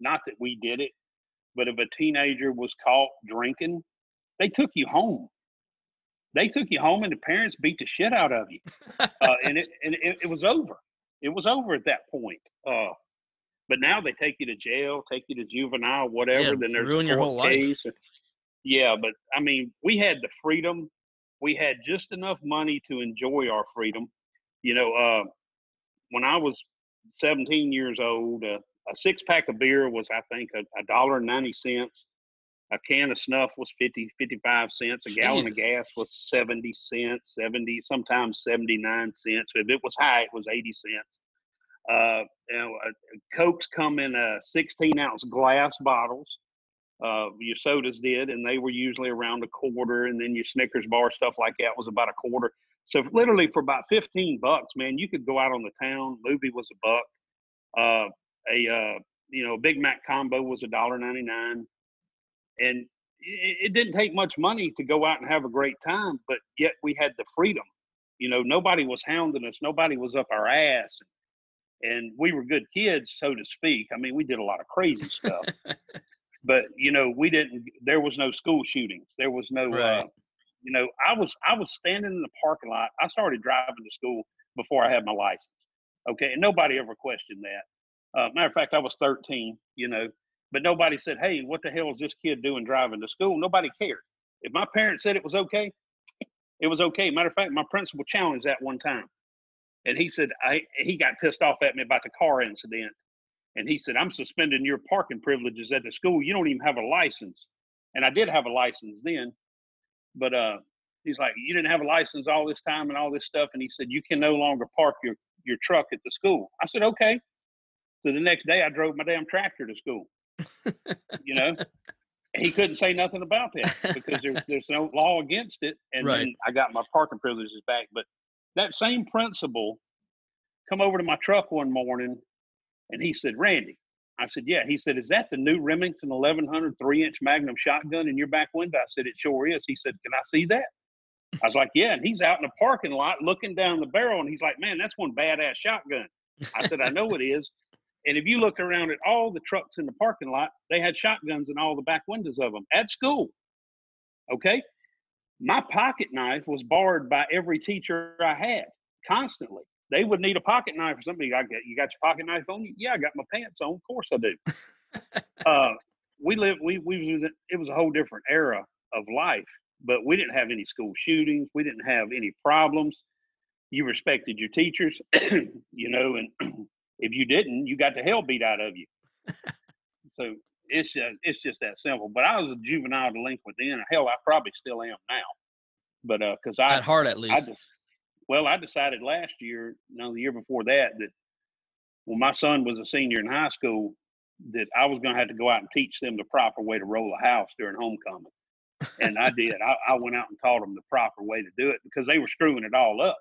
not that we did it, but if a teenager was caught drinking, they took you home. They took you home, and the parents beat the shit out of you. And it was over. It was over at that point. But now they take you to jail, take you to juvenile, whatever. Yeah, then there's ruin your whole life. Yeah, but we had the freedom. We had just enough money to enjoy our freedom. When I was 17 years old, a six-pack of beer was, I think, $1.90. A can of snuff was 50, 55 cents. A gallon of gas was 70 cents, 70, sometimes 79 cents. If it was high, it was 80 cents. Cokes come in 16-ounce glass bottles. Your sodas did, and they were usually around a quarter. And then your Snickers bar, stuff like that, was about a quarter. So literally for about $15, man, you could go out on the town. Movie was $1. A Big Mac combo was $1.99. And it didn't take much money to go out and have a great time, but yet we had the freedom. Nobody was hounding us. Nobody was up our ass. And we were good kids, so to speak. We did a lot of crazy stuff. But, there was no school shootings. There was no, right. I was standing in the parking lot. I started driving to school before I had my license. Okay. And nobody ever questioned that. Matter of fact, I was 13, but nobody said, hey, what the hell is this kid doing driving to school? Nobody cared. If my parents said it was okay, it was okay. Matter of fact, my principal challenged that one time. And he said, he got pissed off at me about the car incident. And he said, I'm suspending your parking privileges at the school. You don't even have a license. And I did have a license then. But he's like, you didn't have a license all this time and all this stuff. And he said, you can no longer park your truck at the school. I said, okay. So the next day I drove my damn tractor to school. He couldn't say nothing about that because there's no law against it. And right. Then I got my parking privileges back. But that same principal come over to my truck one morning, and he said, Randy, I said, yeah. He said, is that the new Remington 1100 3-inch Magnum shotgun in your back window? I said, it sure is. He said, can I see that? I was like, yeah. And he's out in the parking lot looking down the barrel, and he's like, man, that's one badass shotgun. I said, I know it is. And if you look around at all the trucks in the parking lot, they had shotguns in all the back windows of them at school. Okay. My pocket knife was borrowed by every teacher I had constantly. They would need a pocket knife or something. You got your pocket knife on you? Yeah, I got my pants on. Of course I do. It was a whole different era of life, but we didn't have any school shootings. We didn't have any problems. You respected your teachers, and if you didn't, you got the hell beat out of you. So it's just that simple. But I was a juvenile delinquent then. Hell, I probably still am now. But because I at heart, at least. I decided last year, the year before that when my son was a senior in high school, that I was going to have to go out and teach them the proper way to roll a house during homecoming. And I did. I went out and taught them the proper way to do it because they were screwing it all up.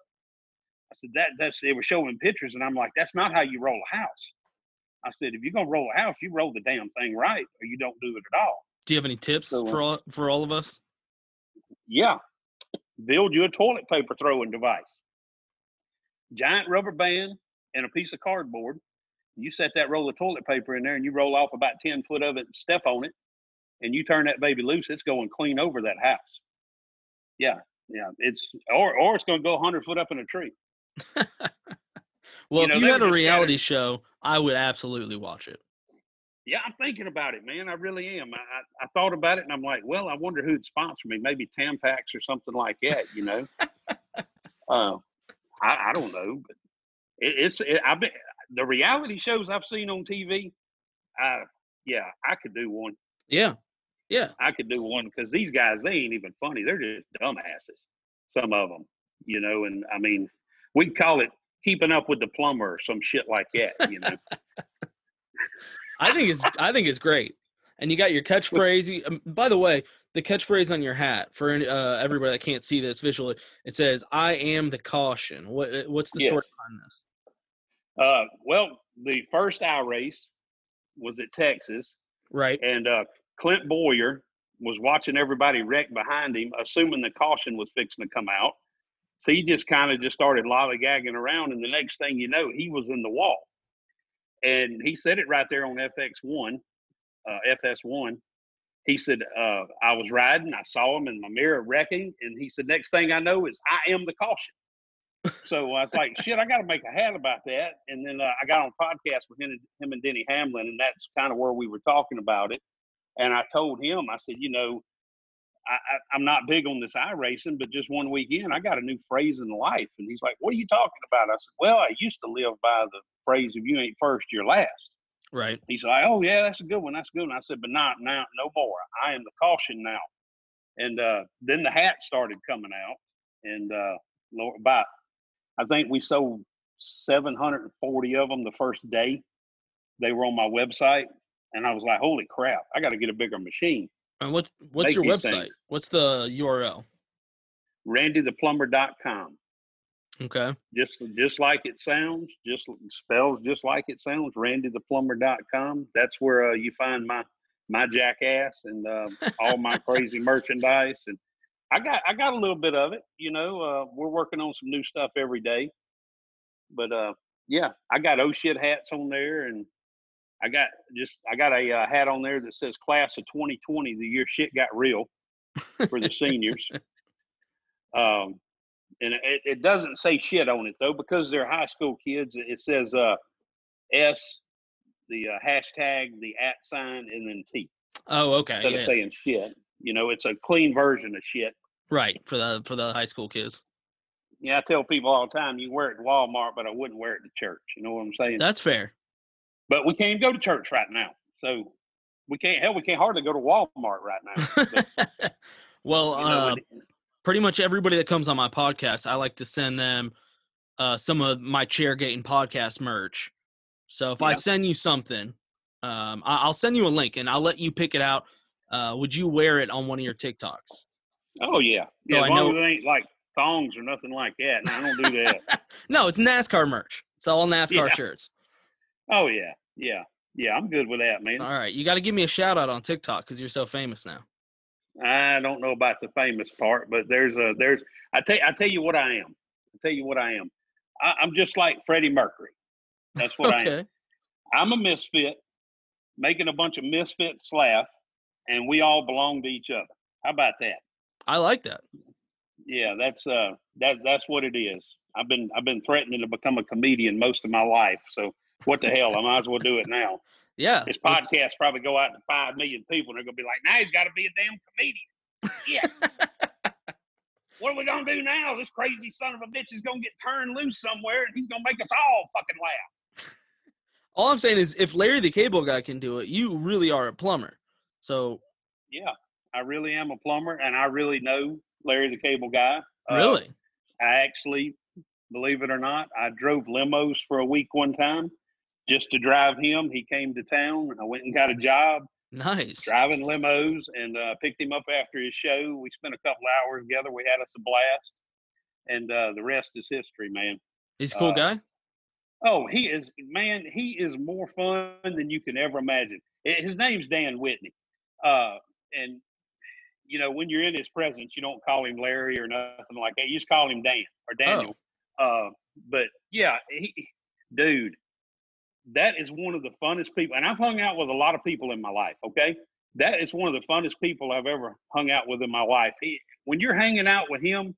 I said, they were showing pictures, and I'm like, that's not how you roll a house. I said, if you're going to roll a house, you roll the damn thing right, or you don't do it at all. Do you have any tips for all of us? Yeah. Build you a toilet paper throwing device. Giant rubber band and a piece of cardboard. You set that roll of toilet paper in there, and you roll off about 10 foot of it and step on it, and you turn that baby loose, it's going clean over that house. Yeah. Yeah. Or it's going to go 100 foot up in a tree. Well, if you had a reality show, I would absolutely watch it. Yeah, I'm thinking about it, man. I really am. I thought about it, and I'm like, well, I wonder who'd sponsor me. Maybe Tampax or something like that, I don't know, but I've been the reality shows I've seen on TV. I could do one. Yeah, I could do one because these guys, they ain't even funny. They're just dumbasses. Some of them, and we call it keeping up with the plumber or some shit like that, you know. I think it's great. And you got your catchphrase. By the way, the catchphrase on your hat, for everybody that can't see this visually, it says, "I am the caution." What's the story behind this? Well, the first iRace was at Texas. Right. And Clint Bowyer was watching everybody wreck behind him, assuming the caution was fixing to come out. So he just kind of just started lollygagging around, and the next thing you know, he was in the wall. And he said it right there on FS1. He said, I was riding, I saw him in my mirror wrecking, and he said, next thing I know is I am the caution. So I was like, shit, I got to make a hat about that. And then I got on a podcast with him and Denny Hamlin, and that's kind of where we were talking about it. And I told him, I said, you know, I'm not big on this iRacing, but just one weekend, I got a new phrase in life. And he's like, what are you talking about? I said, well, I used to live by the phrase, if you ain't first, you're last. Right. He's like, oh, yeah, that's a good one. That's a good one. I said, but not now, no more. I am the caution now. And then the hat started coming out. And I think we sold 740 of them the first day. They were on my website. And I was like, holy crap, I got to get a bigger machine. And what's your website? Things. What's the URL? RandyThePlumber.com. Okay. Just like it sounds, just spells just like it sounds, RandyThePlumber.com. That's where you find my jackass and all my crazy merchandise. And I got a little bit of it, you know. We're working on some new stuff every day. But, yeah, I got oh shit hats on there, and I got a hat on there that says class of 2020, the year shit got real, for the seniors. And it doesn't say shit on it, though, because they're high school kids. It says S, the hashtag, the @ sign, and then T. Oh, okay. Instead of saying shit, you know, it's a clean version of shit. Right, for the high school kids. Yeah, I tell people all the time, you wear it at Walmart, but I wouldn't wear it to church. You know what I'm saying? That's fair. But we can't go to church right now, so we can't hardly go to Walmart right now. But, well, you know, pretty much everybody that comes on my podcast, I like to send them some of my Chairgate and podcast merch. So if I send you something, I'll send you a link, and I'll let you pick it out. Would you wear it on one of your TikToks? Oh, yeah. Yeah, so as long as it ain't like thongs or nothing like that. No, I don't do that. No, it's NASCAR merch. It's all NASCAR shirts. Oh, yeah. Yeah. Yeah, I'm good with that, man. All right. You got to give me a shout-out on TikTok because you're so famous now. I don't know about the famous part, but I tell you what I am. I'm just like Freddie Mercury. That's what I am. I'm a misfit, making a bunch of misfits laugh, and we all belong to each other. How about that? I like that. Yeah, that's what it is. I've been threatening to become a comedian most of my life, so what the hell? I might as well do it now. Yeah. This podcast probably go out to 5 million people, and they're going to be like, now he's got to be a damn comedian. Yeah. What are we going to do now? This crazy son of a bitch is going to get turned loose somewhere, and he's going to make us all fucking laugh. All I'm saying is, if Larry the Cable Guy can do it, you really are a plumber. So. Yeah, I really am a plumber, and I really know Larry the Cable Guy. Really? I actually, believe it or not, I drove limos for a week one time. Just to drive him, he came to town. I went and got a job. Nice. Driving limos, and picked him up after his show. We spent a couple hours together. We had us a blast. And the rest is history, man. He's a cool guy? Oh, he is. Man, he is more fun than you can ever imagine. His name's Dan Whitney. And, you know, when you're in his presence, you don't call him Larry or nothing like that. You just call him Dan or Daniel. Oh. But, yeah, dude. That is one of the funnest people. And I've hung out with a lot of people in my life, okay? That is one of the funnest people I've ever hung out with in my life. When you're hanging out with him,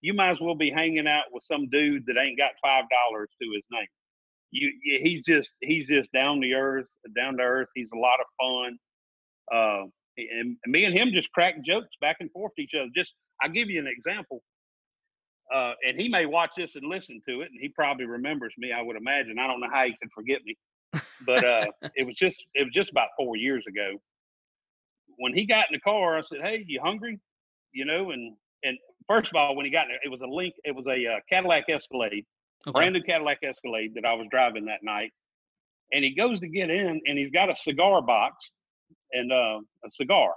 you might as well be hanging out with some dude that ain't got $5 to his name. He's just down to earth. He's a lot of fun. And me and him just crack jokes back and forth to each other. Just, I'll give you an example. And he may watch this and listen to it, and he probably remembers me, I would imagine. I don't know how he could forget me. But it was just about 4 years ago. When he got in the car, I said, hey, you hungry? You know, and first of all, when he got in there, it was a Cadillac Escalade. brand new Cadillac Escalade that I was driving that night. And he goes to get in, and he's got a cigar box and a cigar.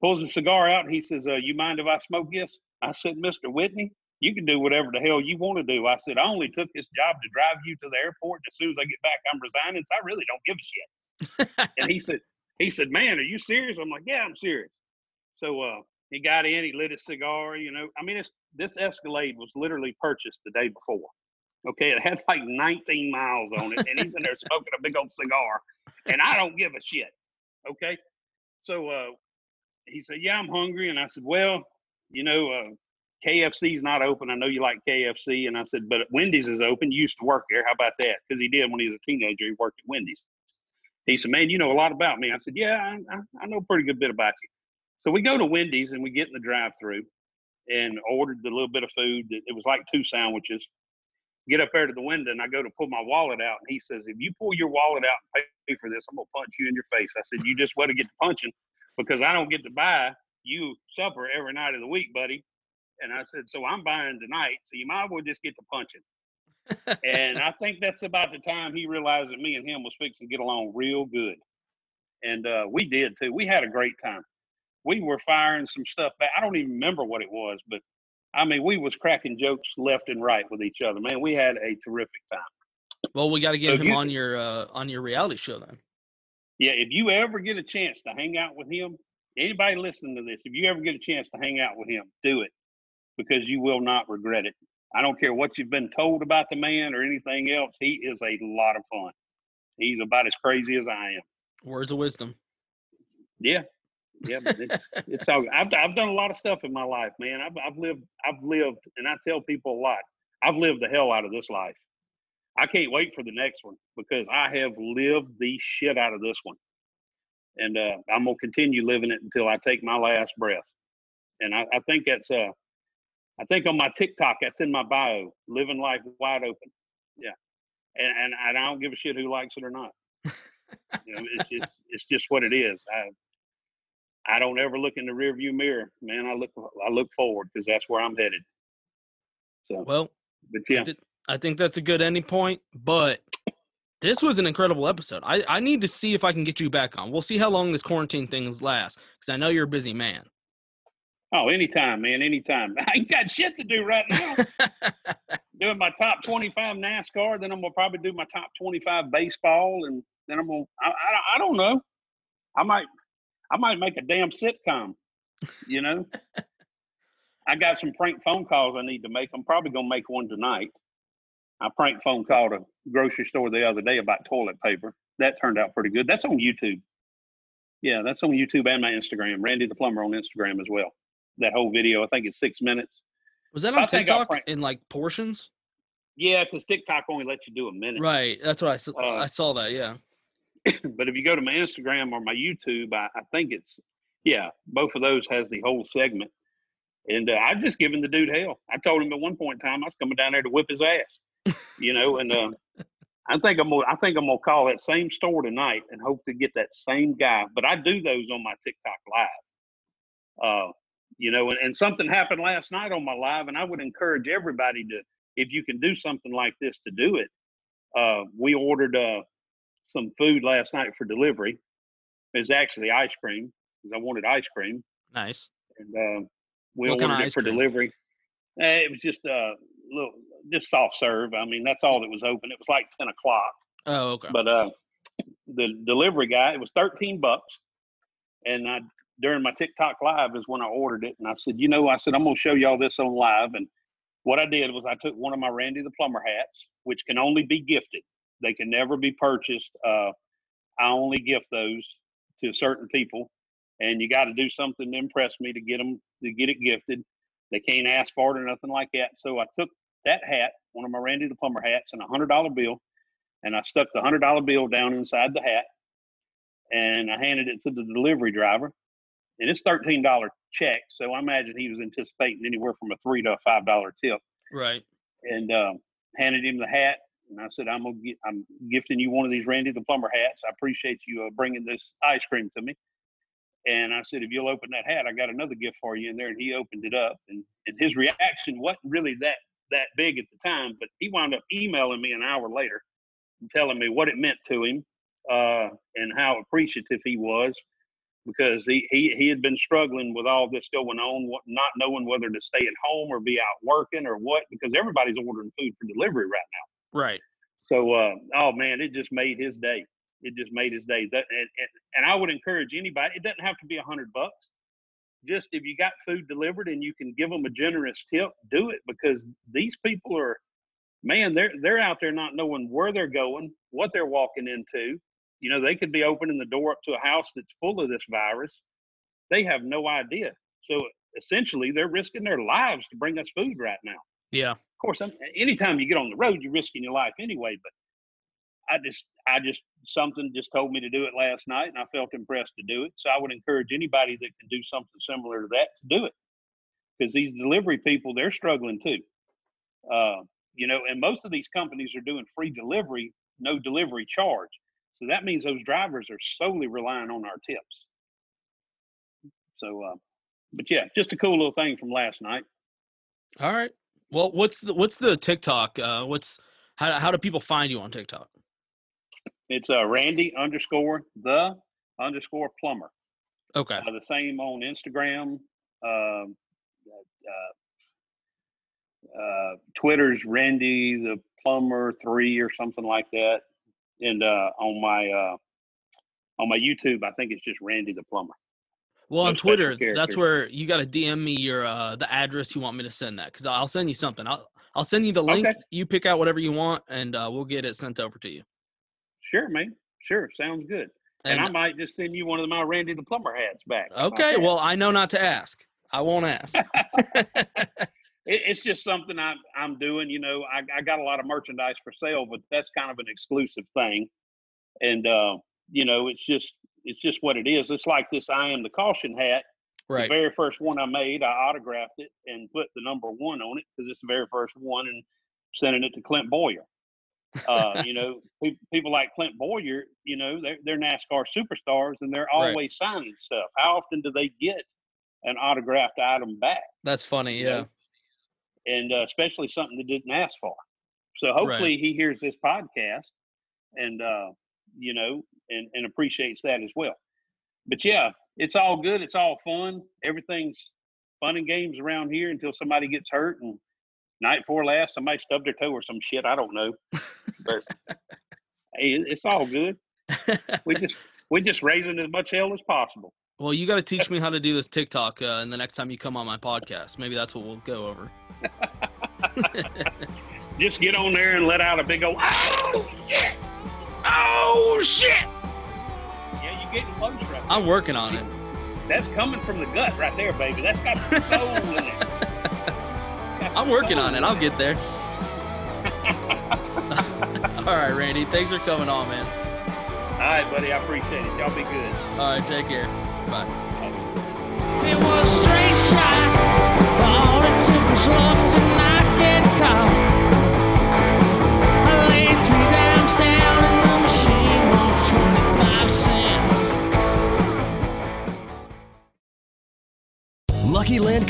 Pulls the cigar out, and he says, you mind if I smoke this? I said, Mr. Whitney, you can do whatever the hell you want to do. I said, I only took this job to drive you to the airport. And as soon as I get back, I'm resigning. So I really don't give a shit. And he said, man, are you serious? I'm like, yeah, I'm serious. So he got in, he lit his cigar, you know. I mean, this Escalade was literally purchased the day before. Okay, it had like 19 miles on it, and he's in there smoking a big old cigar, and I don't give a shit. Okay, so he said, yeah, I'm hungry, and I said, well, you know, KFC's not open. I know you like KFC, and I said, but Wendy's is open. You used to work there. How about that? Because he did when he was a teenager. He worked at Wendy's. He said, man, you know a lot about me. I said, yeah, I know a pretty good bit about you. So we go to Wendy's, and we get in the drive-thru and ordered a little bit of food. It was like 2 sandwiches. Get up there to the window, and I go to pull my wallet out, and he says, if you pull your wallet out and pay for this, I'm gonna punch you in your face. I said, you just want to get to punching, because I don't get to buy you supper every night of the week, buddy. And I said, so I'm buying tonight, so you might as well just get to punching. And I think that's about the time he realized that me and him was fixing to get along real good. And we did too. We had a great time. We were firing some stuff back. I don't even remember what it was, but I mean, we was cracking jokes left and right with each other, man. We had a terrific time. Well, we got to get him on your reality show then. Yeah, if you ever get a chance to hang out with him, anybody listening to this, if you ever get a chance to hang out with him, do it, because you will not regret it. I don't care what you've been told about the man or anything else. He is a lot of fun. He's about as crazy as I am. Words of wisdom. Yeah. Yeah, but it's all good. I've done a lot of stuff in my life, man. I've lived, and I tell people a lot, I've lived the hell out of this life. I can't wait for the next one, because I have lived the shit out of this one. And I'm going to continue living it until I take my last breath. And I think that's, I think on my TikTok, that's in my bio, living life wide open. Yeah. And I don't give a shit who likes it or not. You know, it's just what it is. I don't ever look in the rearview mirror, man. I look forward, because that's where I'm headed. So, well, but yeah, I think that's a good ending point. But this was an incredible episode. I need to see if I can get you back on. We'll see how long this quarantine thing lasts, because I know you're a busy man. Oh, anytime, man, anytime. I ain't got shit to do right now. Doing my top 25 NASCAR, then I'm gonna probably do my top 25 baseball, and then I'm gonna. I don't know. I might make a damn sitcom, you know? I got some prank phone calls I need to make. I'm probably going to make one tonight. I prank phone called a grocery store the other day about toilet paper. That turned out pretty good. That's on YouTube. Yeah, that's on YouTube and my Instagram. Randy the Plumber on Instagram as well. That whole video, I think it's 6 minutes. Was that on TikTok in like portions? Yeah, because TikTok only lets you do a minute. Right, that's what I saw that, yeah. But if you go to my Instagram or my YouTube, I think it's, yeah, both of those has the whole segment. And I've just given the dude hell. I told him at one point in time I was coming down there to whip his ass, you know. And I think I'm gonna call that same store tonight and hope to get that same guy. But I do those on my TikTok live, you know. And something happened last night on my live, and I would encourage everybody to, if you can do something like this, to do it. We ordered some food last night for delivery. It's actually ice cream, because I wanted ice cream. Nice. And we ordered it for delivery. It was just a little, just soft serve. I mean, that's all that was open. It was like 10 o'clock. Oh, okay. But the delivery guy, it was $13. And during my TikTok live is when I ordered it. And I said, you know, I'm going to show y'all this on live. And what I did was I took one of my Randy the Plumber hats, which can only be gifted. They can never be purchased. I only gift those to certain people, and you got to do something to impress me to get them to get it gifted. They can't ask for it or nothing like that. So I took that hat, one of my Randy the Plumber hats, and $100 bill, and I stuck the $100 bill down inside the hat, and I handed it to the delivery driver. And it's $13 check, so I imagine he was anticipating anywhere from a $3 to $5 tip. Right. And handed him the hat. And I said, I'm gifting you one of these Randy the Plumber hats. I appreciate you bringing this ice cream to me. And I said, if you'll open that hat, I got another gift for you in there. And he opened it up. And his reaction wasn't really that that big at the time, but he wound up emailing me an hour later and telling me what it meant to him and how appreciative he was, because he had been struggling with all this going on, not knowing whether to stay at home or be out working or what, because everybody's ordering food for delivery right now. Right. So, oh man, it just made his day. It just made his day. That, and I would encourage anybody, it doesn't have to be $100. Just if you got food delivered and you can give them a generous tip, do it, because these people are, man, they're out there not knowing where they're going, what they're walking into. You know, they could be opening the door up to a house that's full of this virus. They have no idea. So essentially, they're risking their lives to bring us food right now. Yeah. Of course, anytime you get on the road, you're risking your life anyway. But I just something just told me to do it last night, and I felt impressed to do it. So I would encourage anybody that can do something similar to that to do it, because these delivery people, they're struggling too. You know, and most of these companies are doing free delivery, no delivery charge. So that means those drivers are solely relying on our tips. So, but yeah, just a cool little thing from last night. All right. Well, what's the TikTok? How do people find you on TikTok? It's Randy_the_plumber. Okay. The same on Instagram. Twitter's Randy the Plumber 3 or something like that. And on my YouTube, I think it's just Randy the Plumber. Well, on Twitter, that's where you got to DM me your the address you want me to send that, because I'll send you something. I'll send you the link. Okay. You pick out whatever you want, and we'll get it sent over to you. Sure, man. Sure, sounds good. And I might just send you one of my Randy the Plumber hats back. Okay. Well, I know not to ask. I won't ask. It's just something I'm doing. You know, I got a lot of merchandise for sale, but that's kind of an exclusive thing. And, you know, it's just what it is. It's like this I Am the Caution hat. Right. The very first one I made, I autographed it and put the number 1 on it, because it's the very first one, and sending it to Clint Bowyer. You know, people like Clint Bowyer, you know, they're NASCAR superstars, and they're always right. signing stuff. How often do they get an autographed item back? That's funny, yeah. Know? And especially something that didn't ask for. So hopefully right. he hears this podcast and, you know, and appreciates that as well. But yeah, it's all good. It's all fun. Everything's fun and games around here until somebody gets hurt, and night before last, somebody stubbed their toe or some shit. I don't know, but hey, it's all good. We just raising as much hell as possible. Well, you got to teach me how to do this TikTok, and the next time you come on my podcast, maybe that's what we'll go over. Just get on there and let out a big old "Oh shit! Oh shit!" Yeah, you're getting close right there. I'm working on it. That's coming from the gut right there, baby. That's got some soul in it. I'm working on it. I'll get there. All right, Randy. Thanks for coming on, man. All right, buddy. I appreciate it. Y'all be good. All right. Take care. Bye. It was a straight shot. All it took was luck to not get caught. I laid 3 dimes down in the machine on 25 cents. Lucky Land